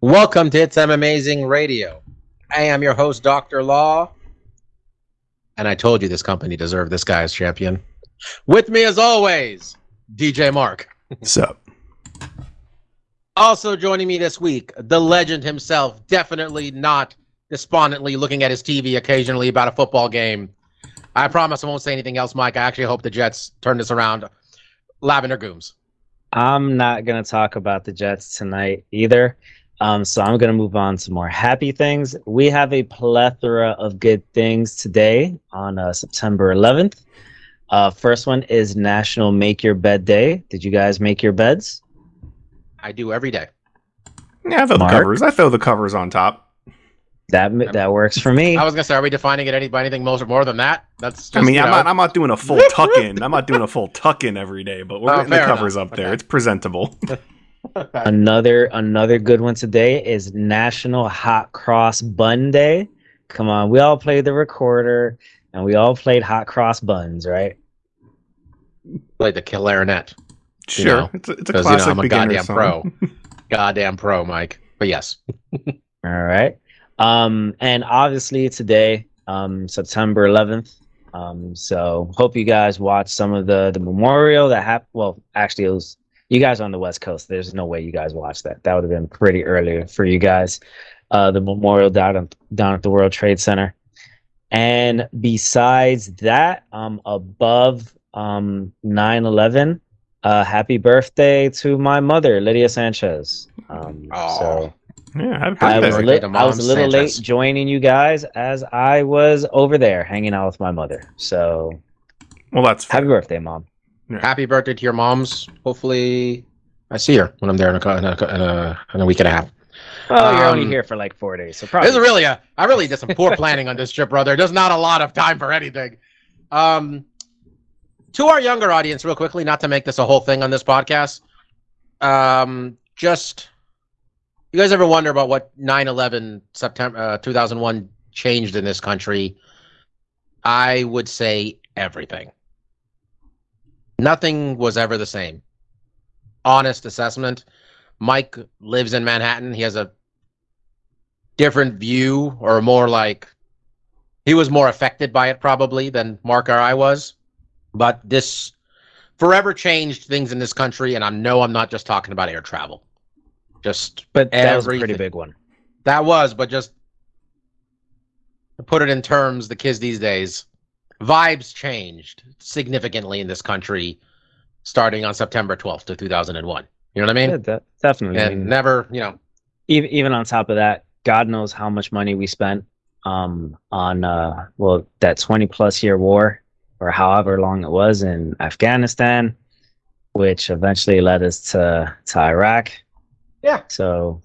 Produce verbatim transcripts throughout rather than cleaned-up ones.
Welcome to It's M M A Zing Radio. I am your host, Doctor Law. And I told you this company deserved this guy's champion. With me as always, D J Mark. What's up? Also joining me this week, the legend himself, definitely not despondently looking at his T V occasionally about a football game. I promise I won't say anything else, Mike. I actually hope the Jets turn this around. Lavender Gooms. I'm not going to talk about the Jets tonight either. Um, so I'm going to move on to more happy things. We have a plethora of good things today on uh, September eleventh. Uh, first one is National Make Your Bed Day. Did you guys make your beds? I do every day. Yeah, I throw Mark. the covers. I throw the covers on top. That that works for me. I was going to say, are we defining it any, by anything more, more than that? That's. Just, I mean, you know. I'm not. I'm not doing a full tuck in. I'm not doing a full tuck in every day, but we're oh, getting the covers enough. Up there. Okay. It's presentable. Another another good one today is National Hot Cross Bun Day. Come on, we all played the recorder, and we all played hot cross buns, right? Played the clarinet. Sure, you know, it's a, it's a classic. You know, I'm a goddamn song. pro, goddamn pro, Mike. But yes, all right. Um, and obviously today, um, September eleventh. Um, so hope you guys watched some of the the memorial that happened. Well, actually, it was. You guys are on the West Coast. There's no way you guys watched that. That would have been pretty earlier for you guys. Uh, the memorial down, down at the World Trade Center. And besides that, um, above um, nine eleven, uh, happy birthday to my mother, Lydia Sanchez. Um, oh, so yeah, happy I was, li- I was a little Sanchez. late joining you guys as I was over there hanging out with my mother. So, well, that's happy fair. birthday, Mom. Yeah. Happy birthday to your moms. Hopefully, I see her when I'm there in a in a, in a, in a week and a half. Well, um, you're only here for like four days, so probably. This is really a. I really did some poor planning on this trip, brother. There's not a lot of time for anything. Um, to our younger audience, real quickly, not to make this a whole thing on this podcast. Um, just you guys ever wonder about what nine eleven September uh, two thousand one changed in this country? I would say everything. Nothing was ever the same. Honest assessment. Mike lives in Manhattan. He has a different view, or more like he was more affected by it probably than Mark or I was. But this forever changed things in this country, and I know I'm not just talking about air travel. Just but that everything. was a pretty big one. That was, but just to put it in terms, the kids these days. Vibes changed significantly in this country starting on September twelfth of two thousand one. You know what I mean? Yeah, de- definitely. And never, you know. Even, even on top of that, God knows how much money we spent um, on, uh, well, that twenty-plus year war, or however long it was, in Afghanistan, which eventually led us to, to Iraq. Yeah. So,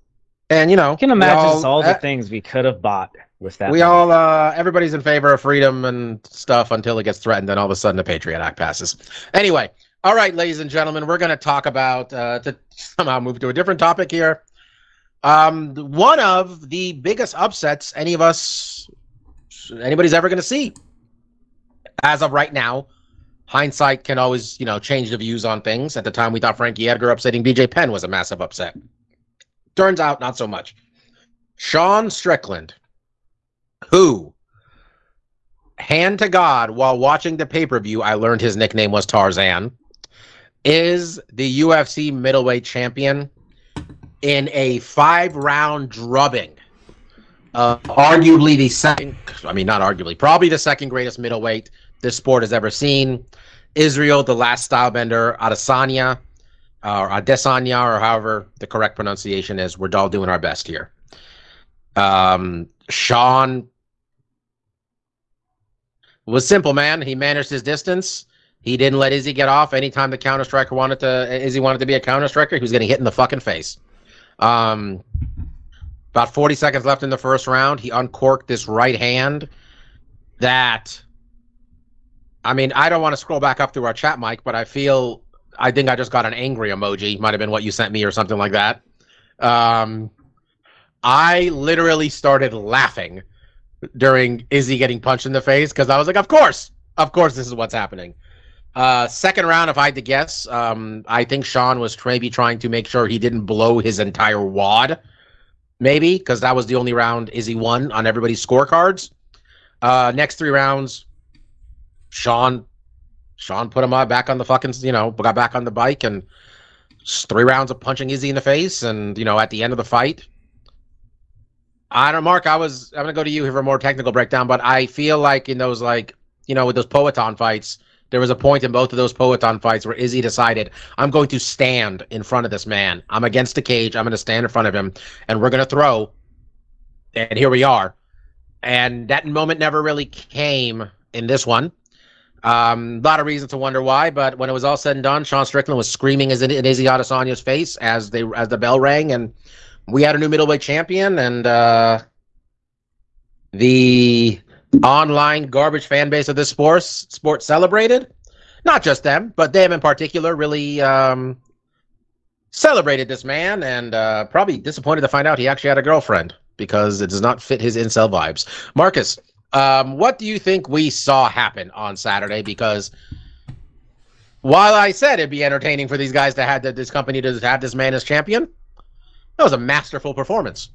and you know. You can imagine all, all the uh, things we could have bought. With that we moment. all uh everybody's in favor of freedom and stuff until it gets threatened, and all of a sudden the Patriot Act passes. Anyway, all right, ladies and gentlemen, we're going to talk about uh to somehow move to a different topic here. Um one of the biggest upsets any of us anybody's ever going to see. As of right now, hindsight can always, you know, change the views on things. At the time, we thought Frankie Edgar upsetting B J Penn was a massive upset. Turns out not so much. Sean Strickland, who, hand to God, while watching the pay-per-view, I learned his nickname was Tarzan, is the U F C middleweight champion in a five-round drubbing. Uh, arguably the second, I mean, not arguably, probably the second greatest middleweight this sport has ever seen. Israel, the last stylebender, Adesanya, uh, or Adesanya, or however the correct pronunciation is. We're all doing our best here. Um, Sean was simple, man. He managed his distance. He didn't let Izzy get off. Anytime the counter striker wanted to, Izzy wanted to be a counter striker, he was going to hit in the fucking face. Um, about forty seconds left in the first round. He uncorked this right hand that, I mean, I don't want to scroll back up through our chat, Mike, but I feel, I think I just got an angry emoji. Might have been what you sent me or something like that. Um, I literally started laughing during Izzy getting punched in the face because I was like, of course, of course this is what's happening. Uh, second round, if I had to guess, um, I think Sean was maybe trying to make sure he didn't blow his entire wad, maybe, because that was the only round Izzy won on everybody's scorecards. Uh, next three rounds, Sean, Sean put him back on the fucking, you know, got back on the bike, and three rounds of punching Izzy in the face, and, you know, at the end of the fight, I don't, Mark, I was, I'm gonna go to you here for a more technical breakdown, but I feel like in those, like, you know, with those Poatan fights, there was a point in both of those Poatan fights where Izzy decided, I'm going to stand in front of this man. I'm against the cage. I'm going to stand in front of him, and we're going to throw. And here we are. And that moment never really came in this one. Um, a lot of reasons to wonder why, but when it was all said and done, Sean Strickland was screaming in Izzy Adesanya's face as they as the bell rang, and we had a new middleweight champion, and uh, the online garbage fan base of this sport, sport celebrated. Not just them, but them in particular really um, celebrated this man, and uh, probably disappointed to find out he actually had a girlfriend because it does not fit his incel vibes. Marcus, um, what do you think we saw happen on Saturday? Because while I said it'd be entertaining for these guys to have this company to have this man as champion, that was a masterful performance.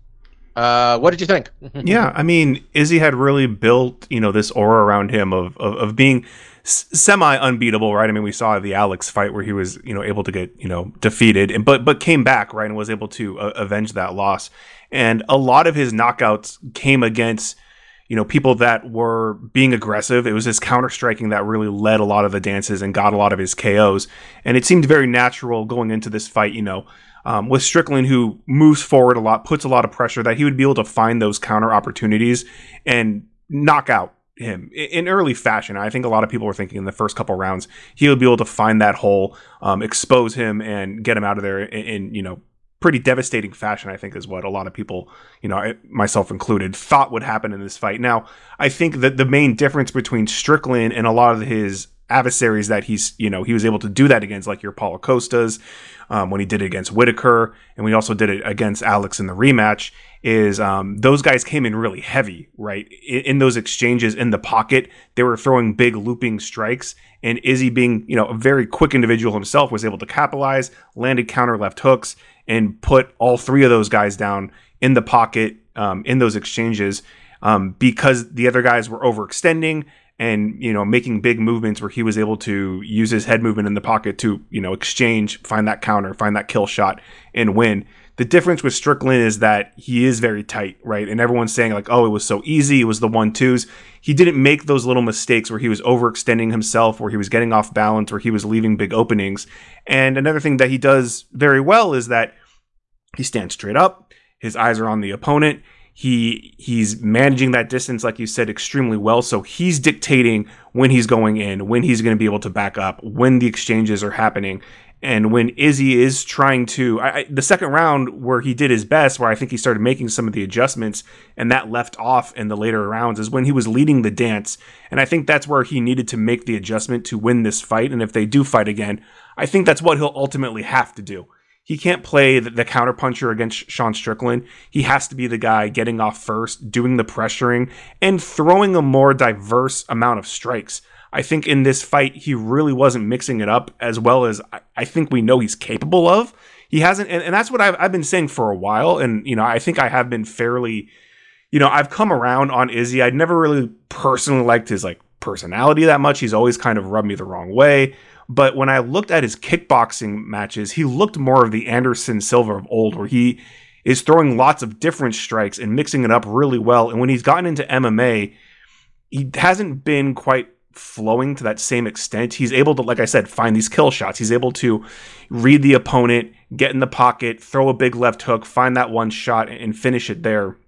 Uh, what did you think? Yeah, I mean, Izzy had really built, you know, this aura around him of of, of being s- semi-unbeatable, right? I mean, we saw the Alex fight where he was, you know, able to get, you know, defeated, and but but came back, right, and was able to uh, avenge that loss. And a lot of his knockouts came against, you know, people that were being aggressive. It was his counter-striking that really led a lot of the dances and got a lot of his K Os. And it seemed very natural going into this fight, you know, Um, with Strickland, who moves forward a lot, puts a lot of pressure, that he would be able to find those counter opportunities and knock out him in early fashion. I think a lot of people were thinking in the first couple rounds, he would be able to find that hole, um, expose him, and get him out of there in, in, you know, pretty devastating fashion, I think, is what a lot of people, you know, myself included, thought would happen in this fight. Now, I think that the main difference between Strickland and a lot of his adversaries that he's, you know, he was able to do that against, like your Paulo Costas, um, when he did it against Whitaker, and we also did it against Alex in the rematch, is um, those guys came in really heavy, right? In, in those exchanges in the pocket, they were throwing big looping strikes, and Izzy, being, you know, a very quick individual himself, was able to capitalize, landed counter left hooks, and put all three of those guys down in the pocket, um, in those exchanges, um, because the other guys were overextending and, you know, making big movements where he was able to use his head movement in the pocket to, you know, exchange, find that counter, find that kill shot, and win. The difference with Strickland is that he is very tight, right? And everyone's saying, like, oh, it was so easy. It was the one-twos. He didn't make those little mistakes where he was overextending himself, where he was getting off balance, where he was leaving big openings. And another thing that he does very well is that he stands straight up. His eyes are on the opponent. He he's managing that distance, like you said, extremely well. So he's dictating when he's going in, when he's going to be able to back up, when the exchanges are happening. And when Izzy is trying to, I, I, the second round where he did his best, where I think he started making some of the adjustments and that left off in the later rounds, is when he was leading the dance. And I think that's where he needed to make the adjustment to win this fight. And if they do fight again, I think that's what he'll ultimately have to do. He can't play the, the counterpuncher against Sean Strickland. He has to be the guy getting off first, doing the pressuring, and throwing a more diverse amount of strikes. I think in this fight, he really wasn't mixing it up as well as I, I think we know he's capable of. He hasn't, and, and that's what I've, I've been saying for a while. And, you know, I think I have been fairly, you know, I've come around on Izzy. I'd never really personally liked his, like, personality that much. He's always kind of rubbed me the wrong way. But when I looked at his kickboxing matches, he looked more of the Anderson Silva of old, where he is throwing lots of different strikes and mixing it up really well. And when he's gotten into M M A, he hasn't been quite flowing to that same extent. He's able to, like I said, find these kill shots. He's able to read the opponent, get in the pocket, throw a big left hook, find that one shot, and finish it there.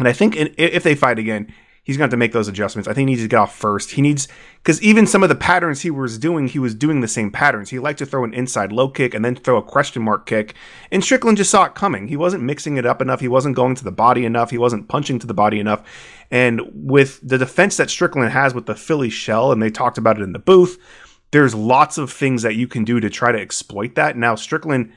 And I think if they fight again, he's going to have to make those adjustments. I think he needs to get off first. He needs, because even some of the patterns he was doing, he was doing the same patterns. He liked to throw an inside low kick and then throw a question mark kick. And Strickland just saw it coming. He wasn't mixing it up enough. He wasn't going to the body enough. He wasn't punching to the body enough. And with the defense that Strickland has with the Philly shell, and they talked about it in the booth, there's lots of things that you can do to try to exploit that. Now, Strickland,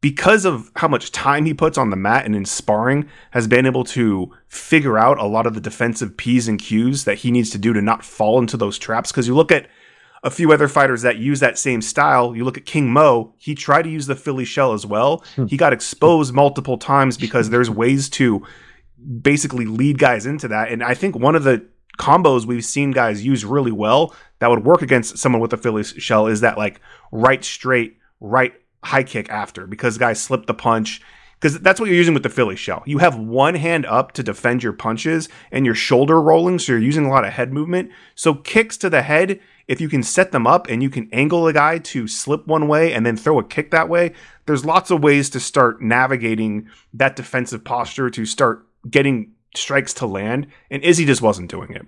because of how much time he puts on the mat and in sparring, has been able to figure out a lot of the defensive P's and Q's that he needs to do to not fall into those traps. Because you look at a few other fighters that use that same style. You look at King Mo. He tried to use the Philly shell as well. He got exposed multiple times because there's ways to basically lead guys into that. And I think one of the combos we've seen guys use really well that would work against someone with a Philly shell is that like right straight, right high kick after, because guys slip the punch, because that's what you're using with the Philly shell. You have one hand up to defend your punches and your shoulder rolling, so you're using a lot of head movement. So kicks to the head, if you can set them up and you can angle a guy to slip one way and then throw a kick that way, there's lots of ways to start navigating that defensive posture to start getting strikes to land. And Izzy just wasn't doing it,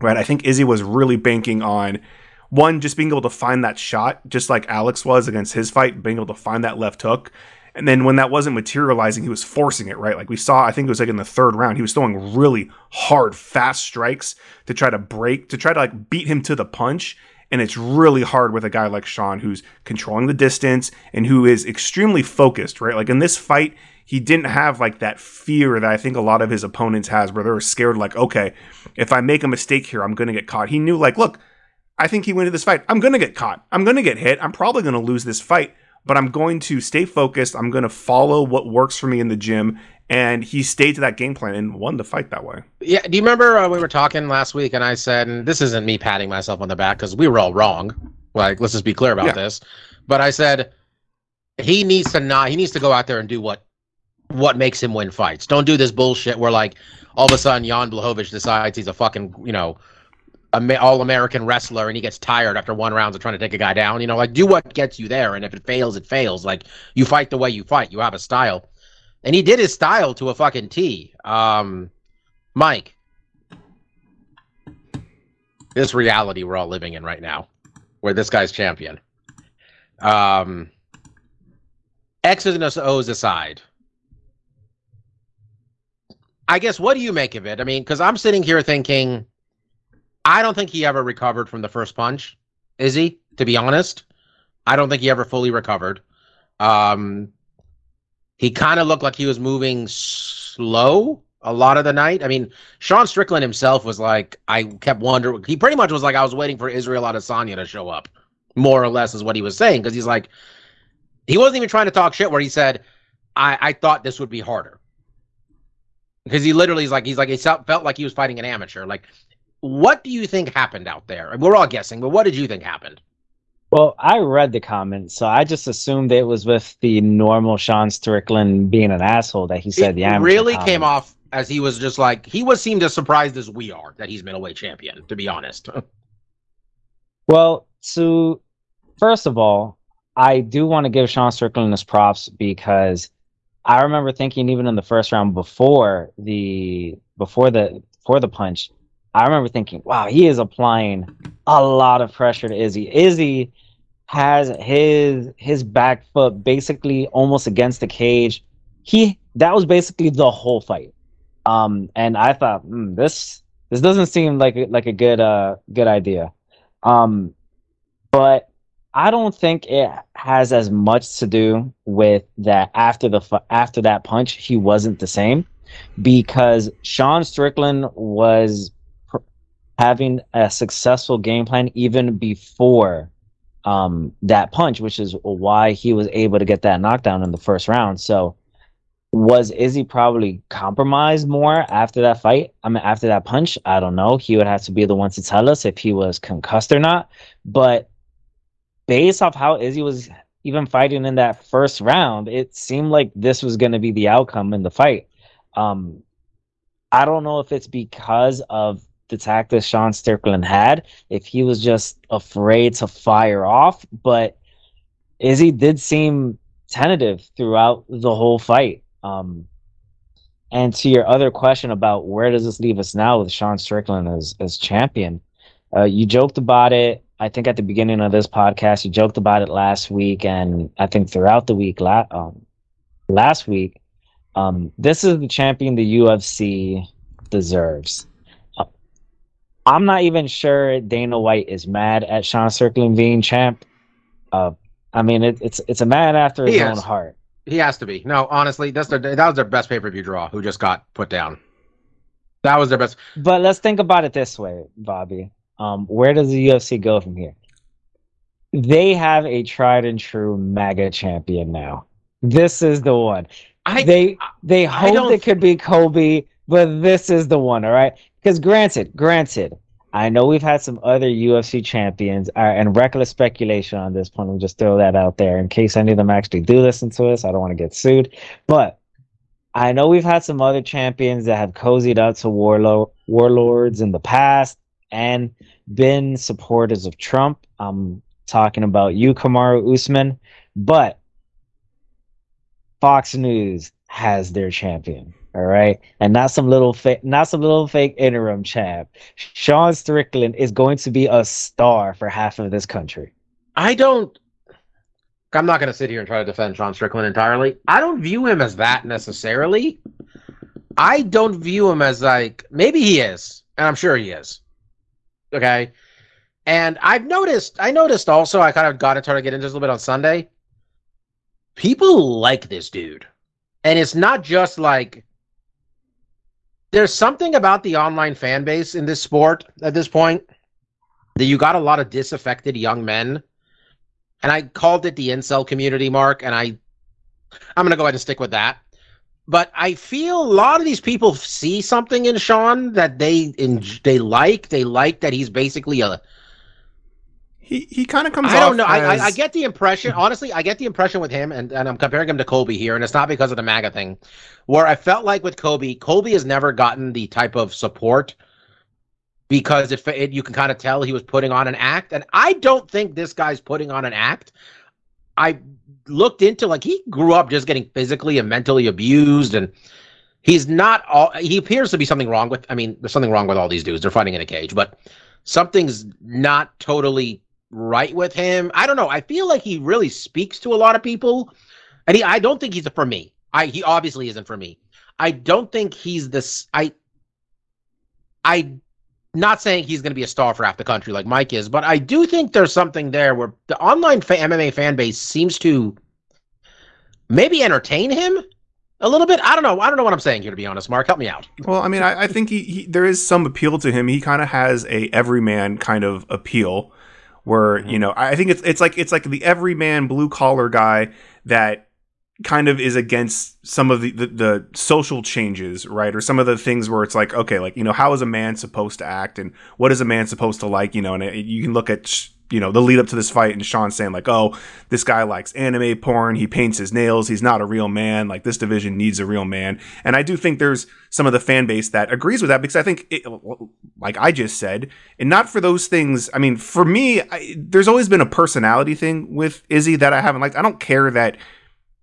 right? I think Izzy was really banking on one, just being able to find that shot, just like Alex was against his fight, being able to find that left hook. And then when that wasn't materializing, he was forcing it, right? Like we saw, I think it was like in the third round, he was throwing really hard, fast strikes to try to break, to try to like beat him to the punch. And it's really hard with a guy like Sean, who's controlling the distance and who is extremely focused, right? Like in this fight, he didn't have like that fear that I think a lot of his opponents has, where they're scared, like, okay, if I make a mistake here, I'm going to get caught. He knew like, look, I think he went into this fight, I'm going to get caught, I'm going to get hit, I'm probably going to lose this fight, but I'm going to stay focused. I'm going to follow what works for me in the gym. And he stayed to that game plan and won the fight that way. Yeah. Do you remember uh, we were talking last week and I said, and this isn't me patting myself on the back because we were all wrong. Like, let's just be clear about yeah. this. But I said, he needs to not, he needs to go out there and do what, what makes him win fights. Don't do this bullshit where like all of a sudden Jan Blachowicz decides he's a fucking, you know, all-American wrestler and he gets tired after one round of trying to take a guy down. You know, like, do what gets you there, and if it fails, it fails. Like, you fight the way you fight. You have a style. And he did his style to a fucking T. Um, Mike, this reality we're all living in right now, where this guy's champion. Um, X's and O's aside, I guess, what do you make of it? I mean, because I'm sitting here thinking, I don't think he ever recovered from the first punch, is he? To be honest, I don't think he ever fully recovered. Um, he kind of looked like he was moving slow a lot of the night. I mean, Sean Strickland himself was like, I kept wondering. He pretty much was like, I was waiting for Israel Adesanya to show up, more or less is what he was saying. Because he's like, he wasn't even trying to talk shit where he said, I, I thought this would be harder. Because he literally is like, he's like, it felt like he was fighting an amateur. Like, what do you think happened out there? We're all guessing, but what did you think happened? Well, I read the comments, so I just assumed it was with the normal Sean Strickland being an asshole that he said it the amateur really comment. Came off as he was just like, he was seemed as surprised as we are that he's middleweight champion, to be honest. Well, so first of all, I do want to give Sean Strickland his props, because I remember thinking even in the first round before the before the before the punch, I remember thinking, wow, he is applying a lot of pressure to Izzy. Izzy has his his back foot basically almost against the cage. He that was basically the whole fight. Um, and I thought, mm, this this doesn't seem like like a good uh good idea. Um, but I don't think it has as much to do with that after the after that punch he wasn't the same, because Sean Strickland was having a successful game plan even before um, that punch, which is why he was able to get that knockdown in the first round. So was Izzy probably compromised more after that fight? I mean, after that punch, I don't know. He would have to be the one to tell us if he was concussed or not. But based off how Izzy was even fighting in that first round, it seemed like this was going to be the outcome in the fight. Um, I don't know if it's because of the tactics Sean Strickland had, if he was just afraid to fire off, but Izzy did seem tentative throughout the whole fight. Um, And to your other question about where does this leave us now with Sean Strickland as, as champion, uh, you joked about it, I think, at the beginning of this podcast. You joked about it last week, and I think throughout the week, la- um, last week, um, this is the champion the U F C deserves. Uh, I'm not even sure Dana White is mad at Sean Strickland being champ. Uh, I mean, it, it's it's a man after his own heart. He has to be. No, honestly, that's their, that was their best pay-per-view draw who just got put down. That was their best. But let's think about it this way, Bobby. Um, where does the U F C go from here? They have a tried and true MAGA champion now. This is the one. I, they they hoped it could be Kobe, but this is the one, all right? Because granted, granted, I know we've had some other U F C champions, uh, and reckless speculation on this point. I'll just throw that out there in case any of them actually do listen to us. I don't want to get sued. But I know we've had some other champions that have cozied up to warlo- warlords in the past and been supporters of Trump. I'm talking about you, Kamaru Usman. But Fox News has their champion. All right, and not some little fake, not some little fake interim champ. Sean Strickland is going to be a star for half of this country. I don't. I'm not going to sit here and try to defend Sean Strickland entirely. I don't view him as that necessarily. I don't view him as like maybe he is, and I'm sure he is. Okay, and I've noticed. I noticed also. I kind of got into to get into this a little bit on Sunday. People like this dude, and it's not just like. There's something about the online fan base in this sport at this point that you got a lot of disaffected young men. And I called it the incel community, Mark, and I, I'm going to go ahead and stick with that. But I feel a lot of these people see something in Sean that they in, they like. They like that he's basically a... He he kind of comes I off I don't know. As... I, I get the impression, honestly, I get the impression with him, and, and I'm comparing him to Kobe here, and it's not because of the MAGA thing, where I felt like with Kobe, Kobe has never gotten the type of support because it, it, you can kind of tell he was putting on an act, and I don't think this guy's putting on an act. I looked into, like, he grew up just getting physically and mentally abused, and he's not all, he appears to be something wrong with, I mean, there's something wrong with all these dudes. They're fighting in a cage, but something's not totally... right with him. I don't know. I feel like he really speaks to a lot of people, and he, I don't think he's a, for me. I he obviously isn't for me. I don't think he's this. I, I, not saying he's going to be a star for half the country like Mike is, but I do think there's something there where the online fa- M M A fan base seems to maybe entertain him a little bit. I don't know. I don't know what I'm saying here, to be honest, Mark. Help me out. Well, I mean, I, I think he, he there is some appeal to him. He kind of has a everyman kind of appeal. Where, you know, I think it's it's like it's like the everyman blue collar guy that kind of is against some of the, the, the social changes, right? Or some of the things where it's like, okay, like, you know, how is a man supposed to act and what is a man supposed to like, you know? And it, you can look at, you know, the lead up to this fight and Sean saying like, oh, this guy likes anime porn. He paints his nails. He's not a real man. Like, this division needs a real man. And I do think there's some of the fan base that agrees with that, because I think, it, like I just said, and not for those things. I mean, for me, I, there's always been a personality thing with Izzy that I haven't liked. I don't care that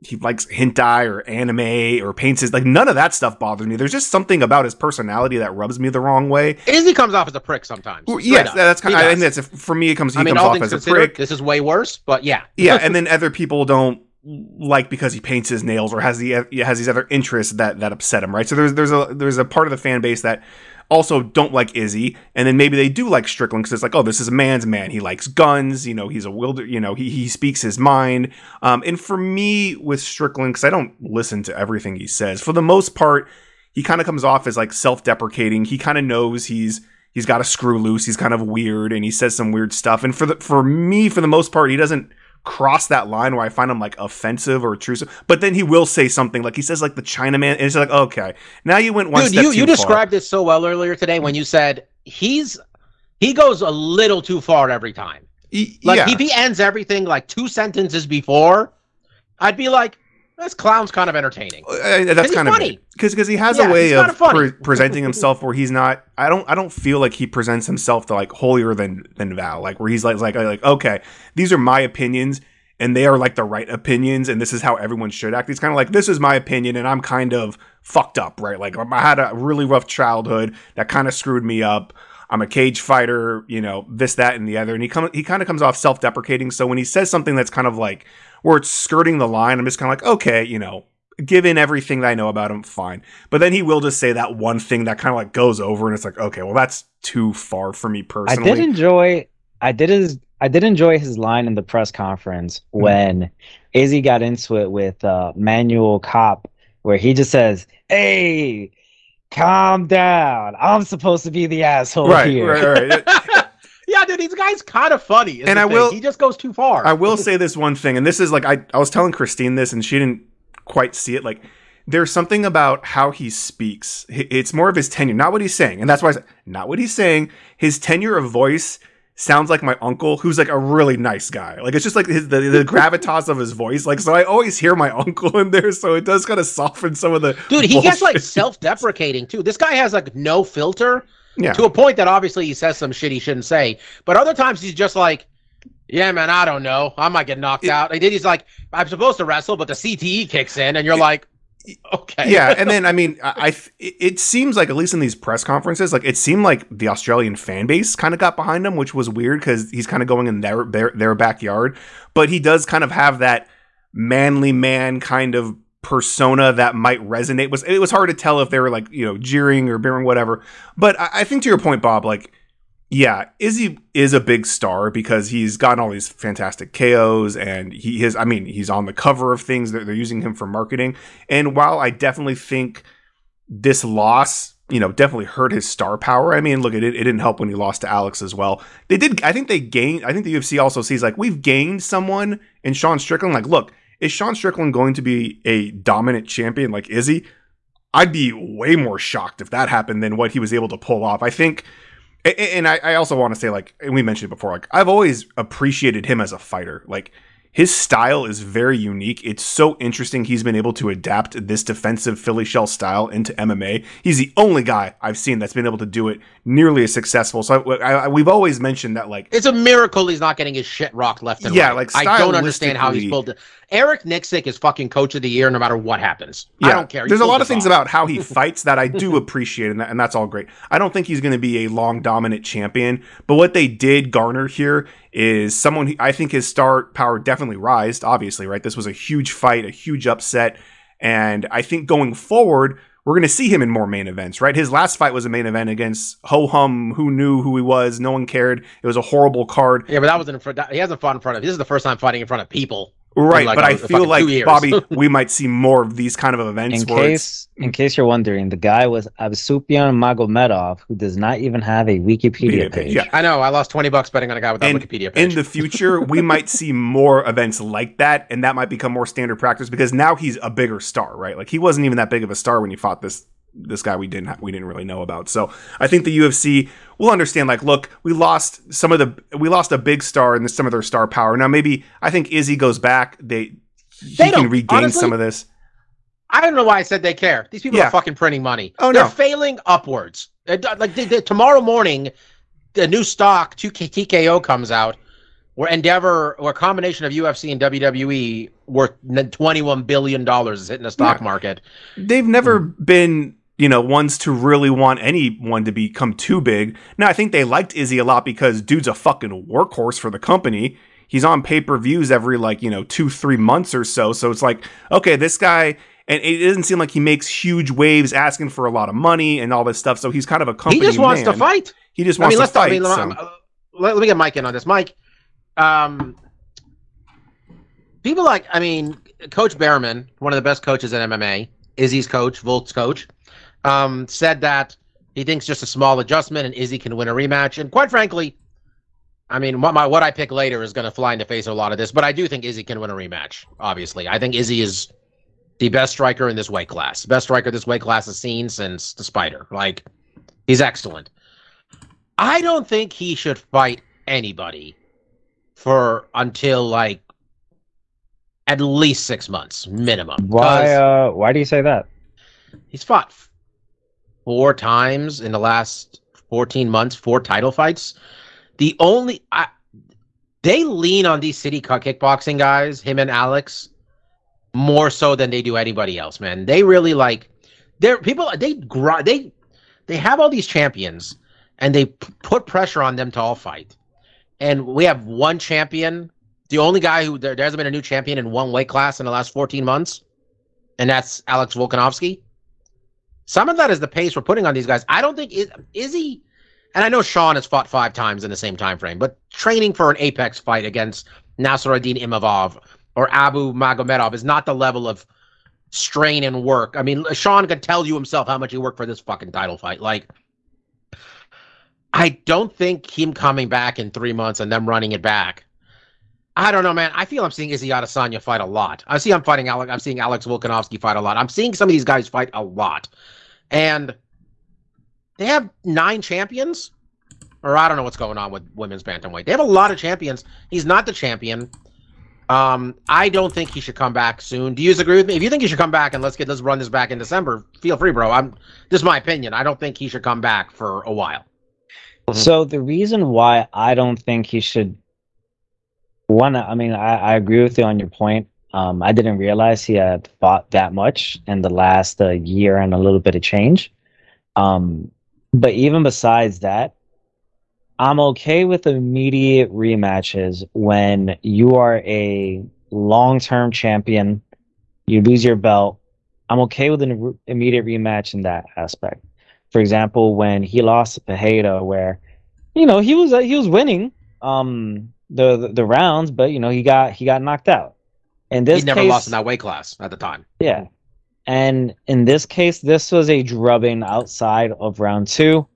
he likes hentai or anime or paints his, like, none of that stuff bothers me. There's just something about his personality that rubs me the wrong way. Izzy comes off as a prick sometimes. Well, yes, that's kind of, I think that's, for me, it comes, he I mean, comes off as a prick. This is way worse, but yeah. Yeah, and then other people don't like because he paints his nails or has the has these other interests that that upset him, right? So there's there's a there's a part of the fan base that also don't like Izzy, and then maybe they do like Strickland because it's like, oh, this is a man's man. He likes guns, you know. He's a wilder, you know. He he speaks his mind. Um, and for me with Strickland, because I don't listen to everything he says, for the most part, he kind of comes off as like self-deprecating. He kind of knows he's he's got a screw loose. He's kind of weird, and he says some weird stuff. And for the for me, for the most part, he doesn't cross that line where I find him like offensive or intrusive, but then he will say something like he says like the Chinaman, and it's like, okay, now you went one Dude, step you, too you far. Described this so well earlier today when you said he's he goes a little too far every time. He, like yeah. If he ends everything like two sentences before, I'd be like, this clown's kind of entertaining. Uh, that's kind funny. of because because he has yeah, a way of pre- presenting himself where he's not. I don't I don't feel like he presents himself to like holier than than thou, like where he's like like like okay, these are my opinions and they are like the right opinions, and this is how everyone should act. He's kind of like, this is my opinion, and I'm kind of fucked up, right? Like, I had a really rough childhood that kind of screwed me up. I'm a cage fighter, you know, this, that, and the other. And he come, he kind of comes off self-deprecating. So when he says something that's kind of like, where it's skirting the line, I'm just kind of like, okay, you know, given everything that I know about him, fine. But then he will just say that one thing that kind of like goes over, and it's like, okay, well, that's too far for me personally. I did enjoy, I did, I did enjoy his line in the press conference mm-hmm. when Izzy got into it with uh, Manuel Kape, where he just says, hey, calm down. I'm supposed to be the asshole right, here. Right, right. Yeah, dude, these guys kind of funny. And I thing. will. He just goes too far. I will say this one thing, and this is like I, I was telling Christine this, and she didn't quite see it. Like, there's something about how he speaks. It's more of his tenure, not what he's saying. And that's why I said, not what he's saying. His tenure of voice sounds like my uncle, who's like a really nice guy. Like, it's just like his, the, the gravitas of his voice. Like, so I always hear my uncle in there. So it does kind of soften some of the dude. He bullshit. Gets like self-deprecating too. This guy has like no filter. Yeah. To a point that obviously he says some shit he shouldn't say, but other times he's just like, yeah, man, I don't know. I might get knocked it, out. And then he's like, I'm supposed to wrestle, but the C T E kicks in, and you're it, like, okay. Yeah, and then, I mean, I, I it seems like, at least in these press conferences, like it seemed like the Australian fan base kind of got behind him, which was weird because he's kind of going in their, their, their backyard. But he does kind of have that manly man kind of persona that might resonate. Was it was hard to tell if they were like, you know, jeering or bearing whatever. But I, I think to your point, Bob, like, yeah, Izzy is a big star because he's gotten all these fantastic K Os, and he is, I mean, he's on the cover of things. They're, they're using him for marketing. And while I definitely think this loss, you know, definitely hurt his star power. I mean, look, it, it didn't help when he lost to Alex as well. They did. I think they gained. I think the U F C also sees like, we've gained someone in Sean Strickland. Like, look, is Sean Strickland going to be a dominant champion like Izzy? I'd be way more shocked if that happened than what he was able to pull off. I think, and I also want to say, like, and we mentioned it before, like, I've always appreciated him as a fighter. Like, his style is very unique. It's so interesting he's been able to adapt this defensive Philly shell style into M M A. He's the only guy I've seen that's been able to do it nearly as successful. So I, I, I, we've always mentioned that, like, it's a miracle he's not getting his shit rocked left and yeah, right. Like, I don't understand how he's pulled it. Eric Nixik is fucking coach of the year no matter what happens. Yeah, I don't care. He's there's a lot of things off. about how he fights that I do appreciate, and, that, and that's all great. I don't think he's going to be a long dominant champion, but what they did garner here is someone, I think his star power definitely rised, obviously, right? This was a huge fight, a huge upset. And I think going forward, we're going to see him in more main events, right? His last fight was a main event against ho-hum, who knew who he was, no one cared. It was a horrible card. Yeah, but that was in front, he hasn't fought in front of, this is the first time fighting in front of people. Right, like, but I feel like, Bobby, we might see more of these kind of events. In case, in case you're wondering, the guy was Abusupyan Magomedov, who does not even have a Wikipedia page. page. Yeah. I know, I lost twenty bucks betting on a guy without a Wikipedia page. In the future, we might see more events like that, and that might become more standard practice because now he's a bigger star, right? Like, he wasn't even that big of a star when he fought this this guy we didn't have, we didn't really know about. So I think the U F C will understand, like, look, we lost some of the we lost a big star and some of their star power. Now maybe I think Izzy goes back. They he they can regain honestly, some of this. I don't know why I said they care. These people yeah. are fucking printing money. Oh they're no, they're failing upwards. Like they, they, tomorrow morning, the new stock two K T K O comes out, where Endeavor or a combination of U F C and W W E worth twenty-one billion dollars is hitting the stock yeah. market. They've never mm. been, you know, ones to really want anyone to become too big. Now, I think they liked Izzy a lot because dude's a fucking workhorse for the company. He's on pay-per-views every, like, you know, two, three months or so. So it's like, okay, this guy, and it doesn't seem like he makes huge waves asking for a lot of money and all this stuff. So he's kind of a company man. He just wants man. to fight. He just wants I mean, to let's fight. Talk, I mean, so. let, let me get Mike in on this. Mike, um, people like, I mean, Coach Behrman, one of the best coaches in M M A, Izzy's coach, Volk's coach, Um, said that he thinks just a small adjustment and Izzy can win a rematch. And quite frankly, I mean, what my what I pick later is going to fly in the face of a lot of this, but I do think Izzy can win a rematch, obviously. I think Izzy is the best striker in this weight class. Best striker this weight class has seen since the Spider. Like, he's excellent. I don't think he should fight anybody for until, like, at least six months minimum. Why, uh, why do you say that? He's fought four times in the last fourteen months, four title fights. The only I, they lean on these city kickboxing guys, him and Alex, more so than they do anybody else, man. They really like, they're people, they grind, they, they have all these champions and they p- put pressure on them to all fight. And we have one champion, the only guy who, there, there hasn't been a new champion in one weight class in the last fourteen months, and that's Alex Volkanovski. Some of that is the pace we're putting on these guys. I don't think, is, is he, and I know Sean has fought five times in the same time frame, but training for an Apex fight against Nasruddin Imavov or Abu Magomedov is not the level of strain and work. I mean, Sean could tell you himself how much he worked for this fucking title fight. Like, I don't think him coming back in three months and them running it back. I don't know, man. I feel I'm seeing Israel Adesanya fight a lot. I see I'm fighting Alex. I'm seeing Alex Volkanovski fight a lot. I'm seeing some of these guys fight a lot, and they have nine champions, or I don't know what's going on with women's bantamweight. They have a lot of champions. He's not the champion. Um, I don't think he should come back soon. Do you agree with me? If you think he should come back and let's get let's run this back in December, feel free, bro. I'm this is my opinion. I don't think he should come back for a while. So the reason why I don't think he should, one, I mean, I, I agree with you on your point. Um, I didn't realize he had fought that much in the last uh, year and a little bit of change. Um, but even besides that, I'm okay with immediate rematches when you are a long-term champion, you lose your belt. I'm okay with an immediate rematch in that aspect. For example, when he lost to Pereira, where, you know, he was uh, he was winning um, the, the the rounds, but you know he got he got knocked out. In this, he never case, lost in that weight class at the time. Yeah, and in this case, this was a drubbing outside of round two.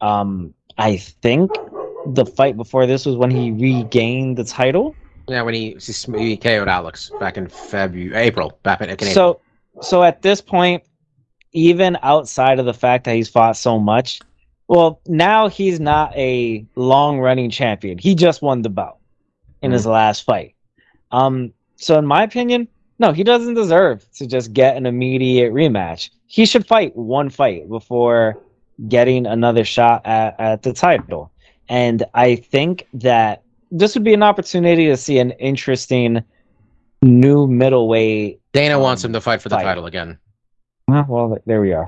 Um, I think the fight before this was when he regained the title. Yeah, when he he K O'd Alex back in February, April, back in April. So, so at this point, even outside of the fact that he's fought so much, well, now he's not a long-running champion. He just won the bout in mm-hmm. his last fight. Um, so in my opinion, no, he doesn't deserve to just get an immediate rematch. He should fight one fight before getting another shot at, at the title. And I think that this would be an opportunity to see an interesting new middleweight. Dana um, wants him to fight for the fight. title again. Well, there we are.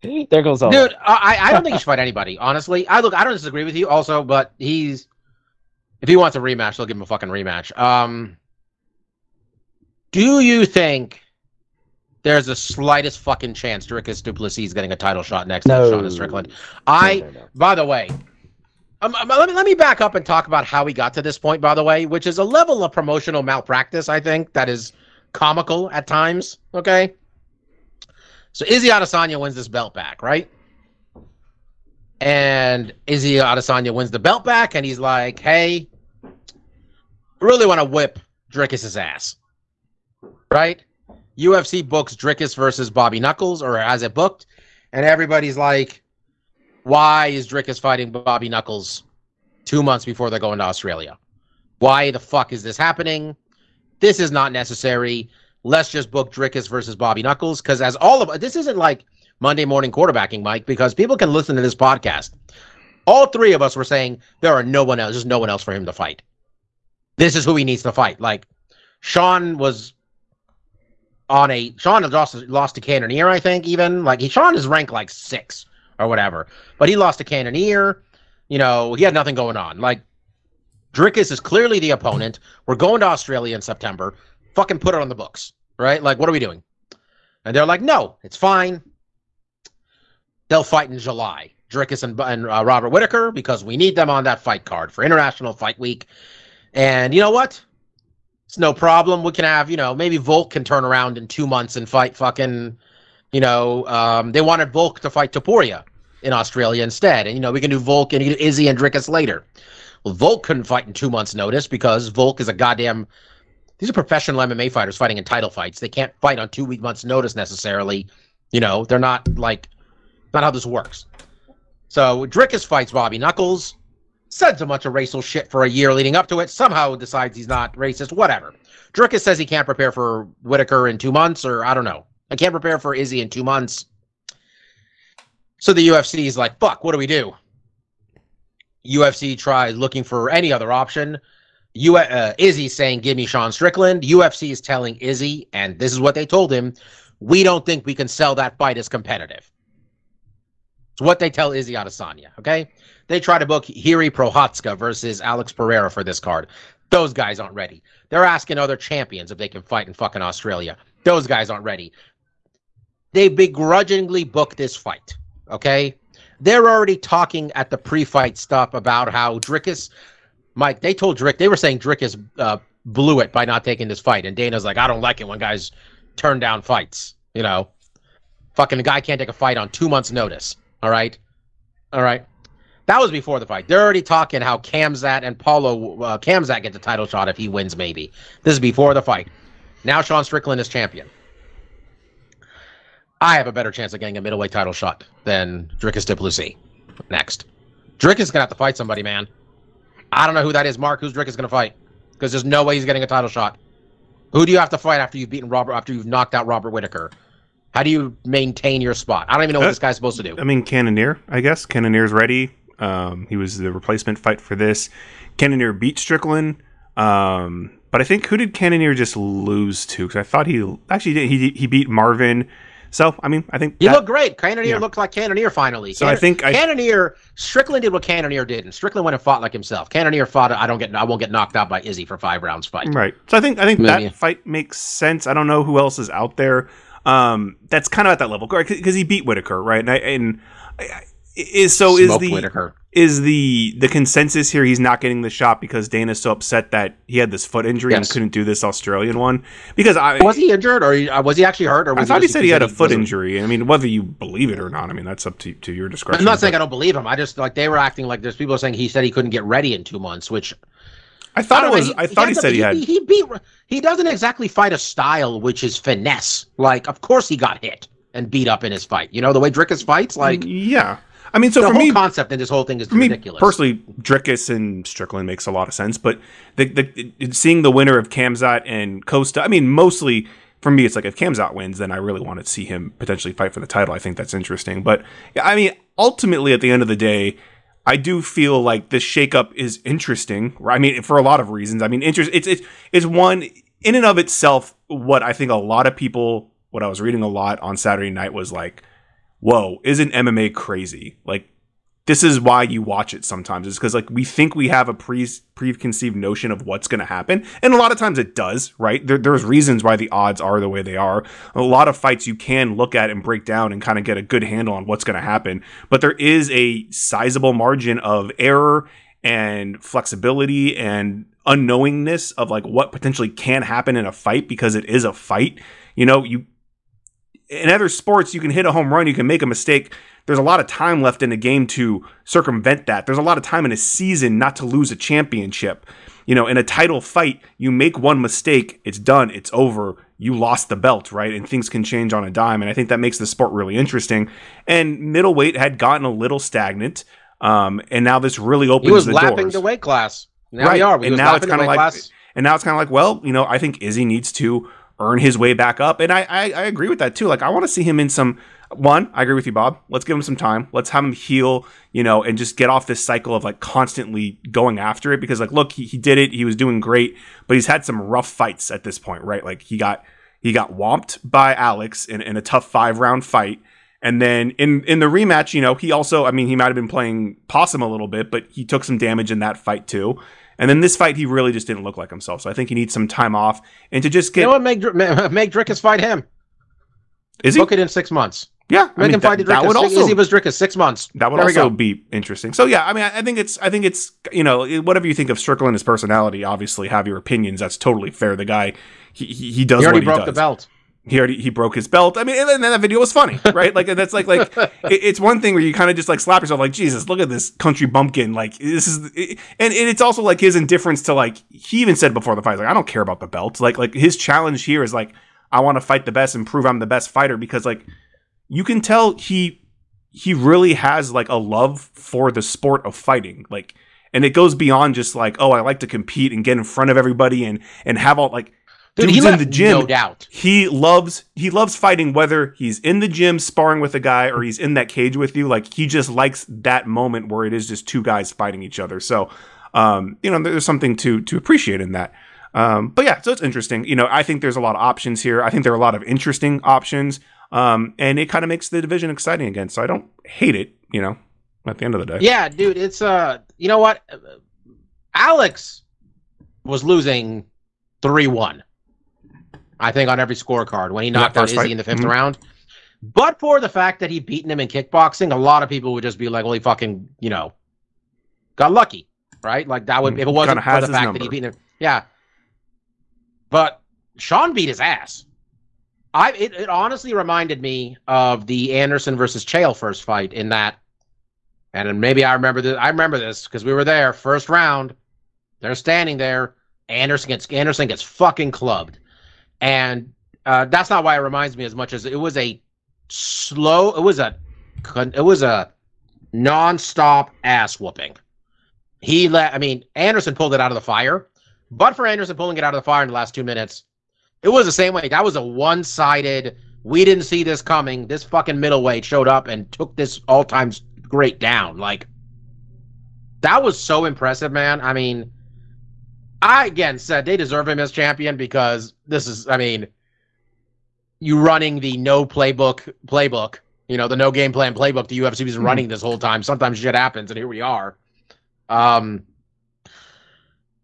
There goes all. Dude, I, I don't think he should fight anybody, honestly. I look, I don't disagree with you also, but he's if he wants a rematch, they'll give him a fucking rematch. Um, do you think there's the slightest fucking chance Dricus du Plessis is getting a title shot next no. to Sean Strickland? I, no, no, no. By the way, um, um, let me let me back up and talk about how we got to this point. By the way, which is a level of promotional malpractice, I think, that is comical at times. Okay. So Israel Adesanya wins this belt back, right? And Israel Adesanya wins the belt back, and he's like, hey, I really want to whip Dricus' ass, right? U F C books Dricus versus Bobby Knuckles, or has it booked? And everybody's like, why is Dricus fighting Bobby Knuckles two months before they're going to Australia? Why the fuck is this happening? This is not necessary. Let's just book Dricus versus Bobby Knuckles, because as all of this isn't like Monday morning quarterbacking, Mike, because people can listen to this podcast. All three of us were saying there are no one else, there's no one else for him to fight. This is who he needs to fight. Like Sean was on a Sean had lost lost to Cannonier, I think, even like he Sean is ranked like six or whatever, but he lost to Cannonier. You know, he had nothing going on. Like Dricus is clearly the opponent. We're going to Australia in September. Fucking put it on the books, right? Like, what are we doing? And they're like, no, it's fine. They'll fight in July. Dricus and, and uh, Robert Whitaker, because we need them on that fight card for International Fight Week. And you know what? It's no problem. We can have, you know, maybe Volk can turn around in two months and fight fucking, you know, um, they wanted Volk to fight Topuria in Australia instead. And, you know, we can do Volk and you can do Izzy and Dricus later. Well, Volk couldn't fight in two months' notice because Volk is a goddamn... These are professional M M A fighters fighting in title fights. They can't fight on two week months' notice necessarily. You know, they're not like, not how this works. So Dricus fights Bobby Knuckles, said so much of racial shit for a year leading up to it, somehow decides he's not racist, whatever. Dricus says he can't prepare for Whitaker in two months, or I don't know. I can't prepare for Izzy in two months. So the U F C is like, fuck, what do we do? U F C tries looking for any other option. U uh, Izzy's saying, give me Sean Strickland. U F C is telling Izzy, and this is what they told him, we don't think we can sell that fight as competitive. It's what they tell Izzy Adesanya, okay? They try to book Jiří Procházka versus Alex Pereira for this card. Those guys aren't ready. They're asking other champions if they can fight in fucking Australia. Those guys aren't ready. They begrudgingly booked this fight, okay? They're already talking at the pre-fight stuff about how Dricus... Mike, they told Drick, they were saying Dricus uh, blew it by not taking this fight. And Dana's like, I don't like it when guys turn down fights. You know, fucking the guy can't take a fight on two months' notice. All right. All right. That was before the fight. They're already talking how Khamzat and Paulo, uh, Khamzat get the title shot if he wins, maybe. This is before the fight. Now Sean Strickland is champion. I have a better chance of getting a middleweight title shot than Dricus du Plessis. Next. Dricus is going to have to fight somebody, man. I don't know who that is, Mark. Who's Dricus is going to fight? Because there's no way he's getting a title shot. Who do you have to fight after you've beaten Robert? After you've knocked out Robert Whitaker? How do you maintain your spot? I don't even know what uh, this guy's supposed to do. I mean, Cannonier, I guess. Cannonier's ready. Um, he was the replacement fight for this. Cannonier beat Strickland, um, but I think who did Cannonier just lose to? Because I thought he actually did. He he beat Marvin. So, I mean, I think... He that, looked great. Cannonier yeah. looked like Cannonier finally. So Can I think... I, Cannonier... Strickland did what Cannonier did, and Strickland went and fought like himself. Cannonier fought, I don't get, I won't get knocked out by Izzy for five rounds fight. Right. So I think I think Maybe. that fight makes sense. I don't know who else is out there. Um, that's kind of at that level. Because he beat Whitaker, right? And, I, and I, is so Smoke is the... Whitaker. Is the, the consensus here he's not getting the shot because Dana's so upset that he had this foot injury yes. and couldn't do this Australian one? Because I was he injured or he, was he actually hurt? Or was I thought he, he said he had a foot injury. I mean, whether you believe it or not, I mean that's up to to your discretion. I'm not saying I don't believe him. I just like they were acting like there's people saying he said he couldn't get ready in two months, which I thought I it was. Know, he, I thought he, he said he, he had. He beat. He doesn't exactly fight a style which is finesse. Like, of course he got hit and beat up in his fight. You know the way Dricus fights. Like, yeah. I mean, so the for whole me, concept in this whole thing is for ridiculous. Me, personally, Dricus and Strickland makes a lot of sense, but the, the, seeing the winner of Khamzat and Costa, I mean, mostly for me, it's like if Khamzat wins, then I really want to see him potentially fight for the title. I think that's interesting, but I mean, ultimately, at the end of the day, I do feel like this shakeup is interesting. I mean, for a lot of reasons. I mean, interest it's it's it's one in and of itself. What I think a lot of people, what I was reading a lot on Saturday night was like, whoa, isn't M M A crazy? Like, this is why you watch it sometimes. It's because, like, we think we have a pre preconceived notion of what's going to happen. And a lot of times it does, right? There, there's reasons why the odds are the way they are. A lot of fights you can look at and break down and kind of get a good handle on what's going to happen. But there is a sizable margin of error and flexibility and unknowingness of, like, what potentially can happen in a fight because it is a fight. You know, you... in other sports, you can hit a home run, you can make a mistake. There's a lot of time left in a game to circumvent that. There's a lot of time in a season not to lose a championship. You know, in a title fight, you make one mistake, it's done, it's over. You lost the belt, right? And things can change on a dime. And I think that makes the sport really interesting. And middleweight had gotten a little stagnant. Um, and now this really opens the doors. He was lapping the weight class. Now we are. And now it's kind of like, and now it's kind of like, well, you know, I think Izzy needs to earn his way back up. And I, I I agree with that too. Like, I want to see him in some, one, I agree with you, Bob. Let's give him some time. Let's have him heal, you know, and just get off this cycle of like constantly going after it. Because like, look, he, he did it. He was doing great, but he's had some rough fights at this point, right? Like he got, he got whomped by Alex in, in a tough five round fight. And then in, in the rematch, you know, he also, I mean, he might've been playing possum a little bit, but he took some damage in that fight too. And then this fight, he really just didn't look like himself. So I think he needs some time off and to just get. You know what? Make make Dricus fight him. Is he? Book it in six months. Yeah, make I mean, him that, fight Dricus. That would also Izzy was Dricus six months. That would there also be interesting. So yeah, I mean, I, I think it's I think it's you know whatever you think of Strickland, his personality, obviously have your opinions. That's totally fair. The guy, he he, he does. He already what he broke does. the belt. He already he broke his belt. I mean, and then that video was funny, right? Like, that's like like it, it's one thing where you kind of just like slap yourself, like Jesus, look at this country bumpkin. Like this is, it, and, and it's also like his indifference to like he even said before the fight, like I don't care about the belt. Like like his challenge here is like I want to fight the best and prove I'm the best fighter because like you can tell he he really has like a love for the sport of fighting, like, and it goes beyond just like oh I like to compete and get in front of everybody and and have all like. Dude, Dude's he in the gym. No doubt. He loves he loves fighting whether he's in the gym sparring with a guy or he's in that cage with you. Like he just likes that moment where it is just two guys fighting each other. So um, you know, there's something to to appreciate in that. Um, but yeah, so it's interesting. You know, I think there's a lot of options here. I think there are a lot of interesting options, um, and it kind of makes the division exciting again. So I don't hate it, you know, at the end of the day. Yeah, dude, it's uh, you know what? Alex was losing three one, I think, on every scorecard when he knocked out Izzy fight. in the fifth mm-hmm. round. But for the fact that he'd beaten him in kickboxing, a lot of people would just be like, well, he fucking, you know, got lucky, right? Like, that would, if it wasn't for the fact number. that he'd beaten him. Yeah. But Sean beat his ass. I it, it honestly reminded me of the Anderson versus Chael first fight in that, and maybe I remember this, I remember this because we were there, first round, they're standing there, Anderson gets, Anderson gets fucking clubbed. And uh, that's not why it reminds me as much as it was a slow, it was a, it was a nonstop ass whooping. He let, I mean, Anderson pulled it out of the fire, but for Anderson pulling it out of the fire in the last two minutes, it was the same way. That was a one-sided, we didn't see this coming. This fucking middleweight showed up and took this all-time great down. Like, that was so impressive, man. I mean, I, again, said they deserve him as champion because this is, I mean, you running the no playbook playbook, you know, the no game plan playbook the U F C was running this whole time. Sometimes shit happens, and here we are. Um,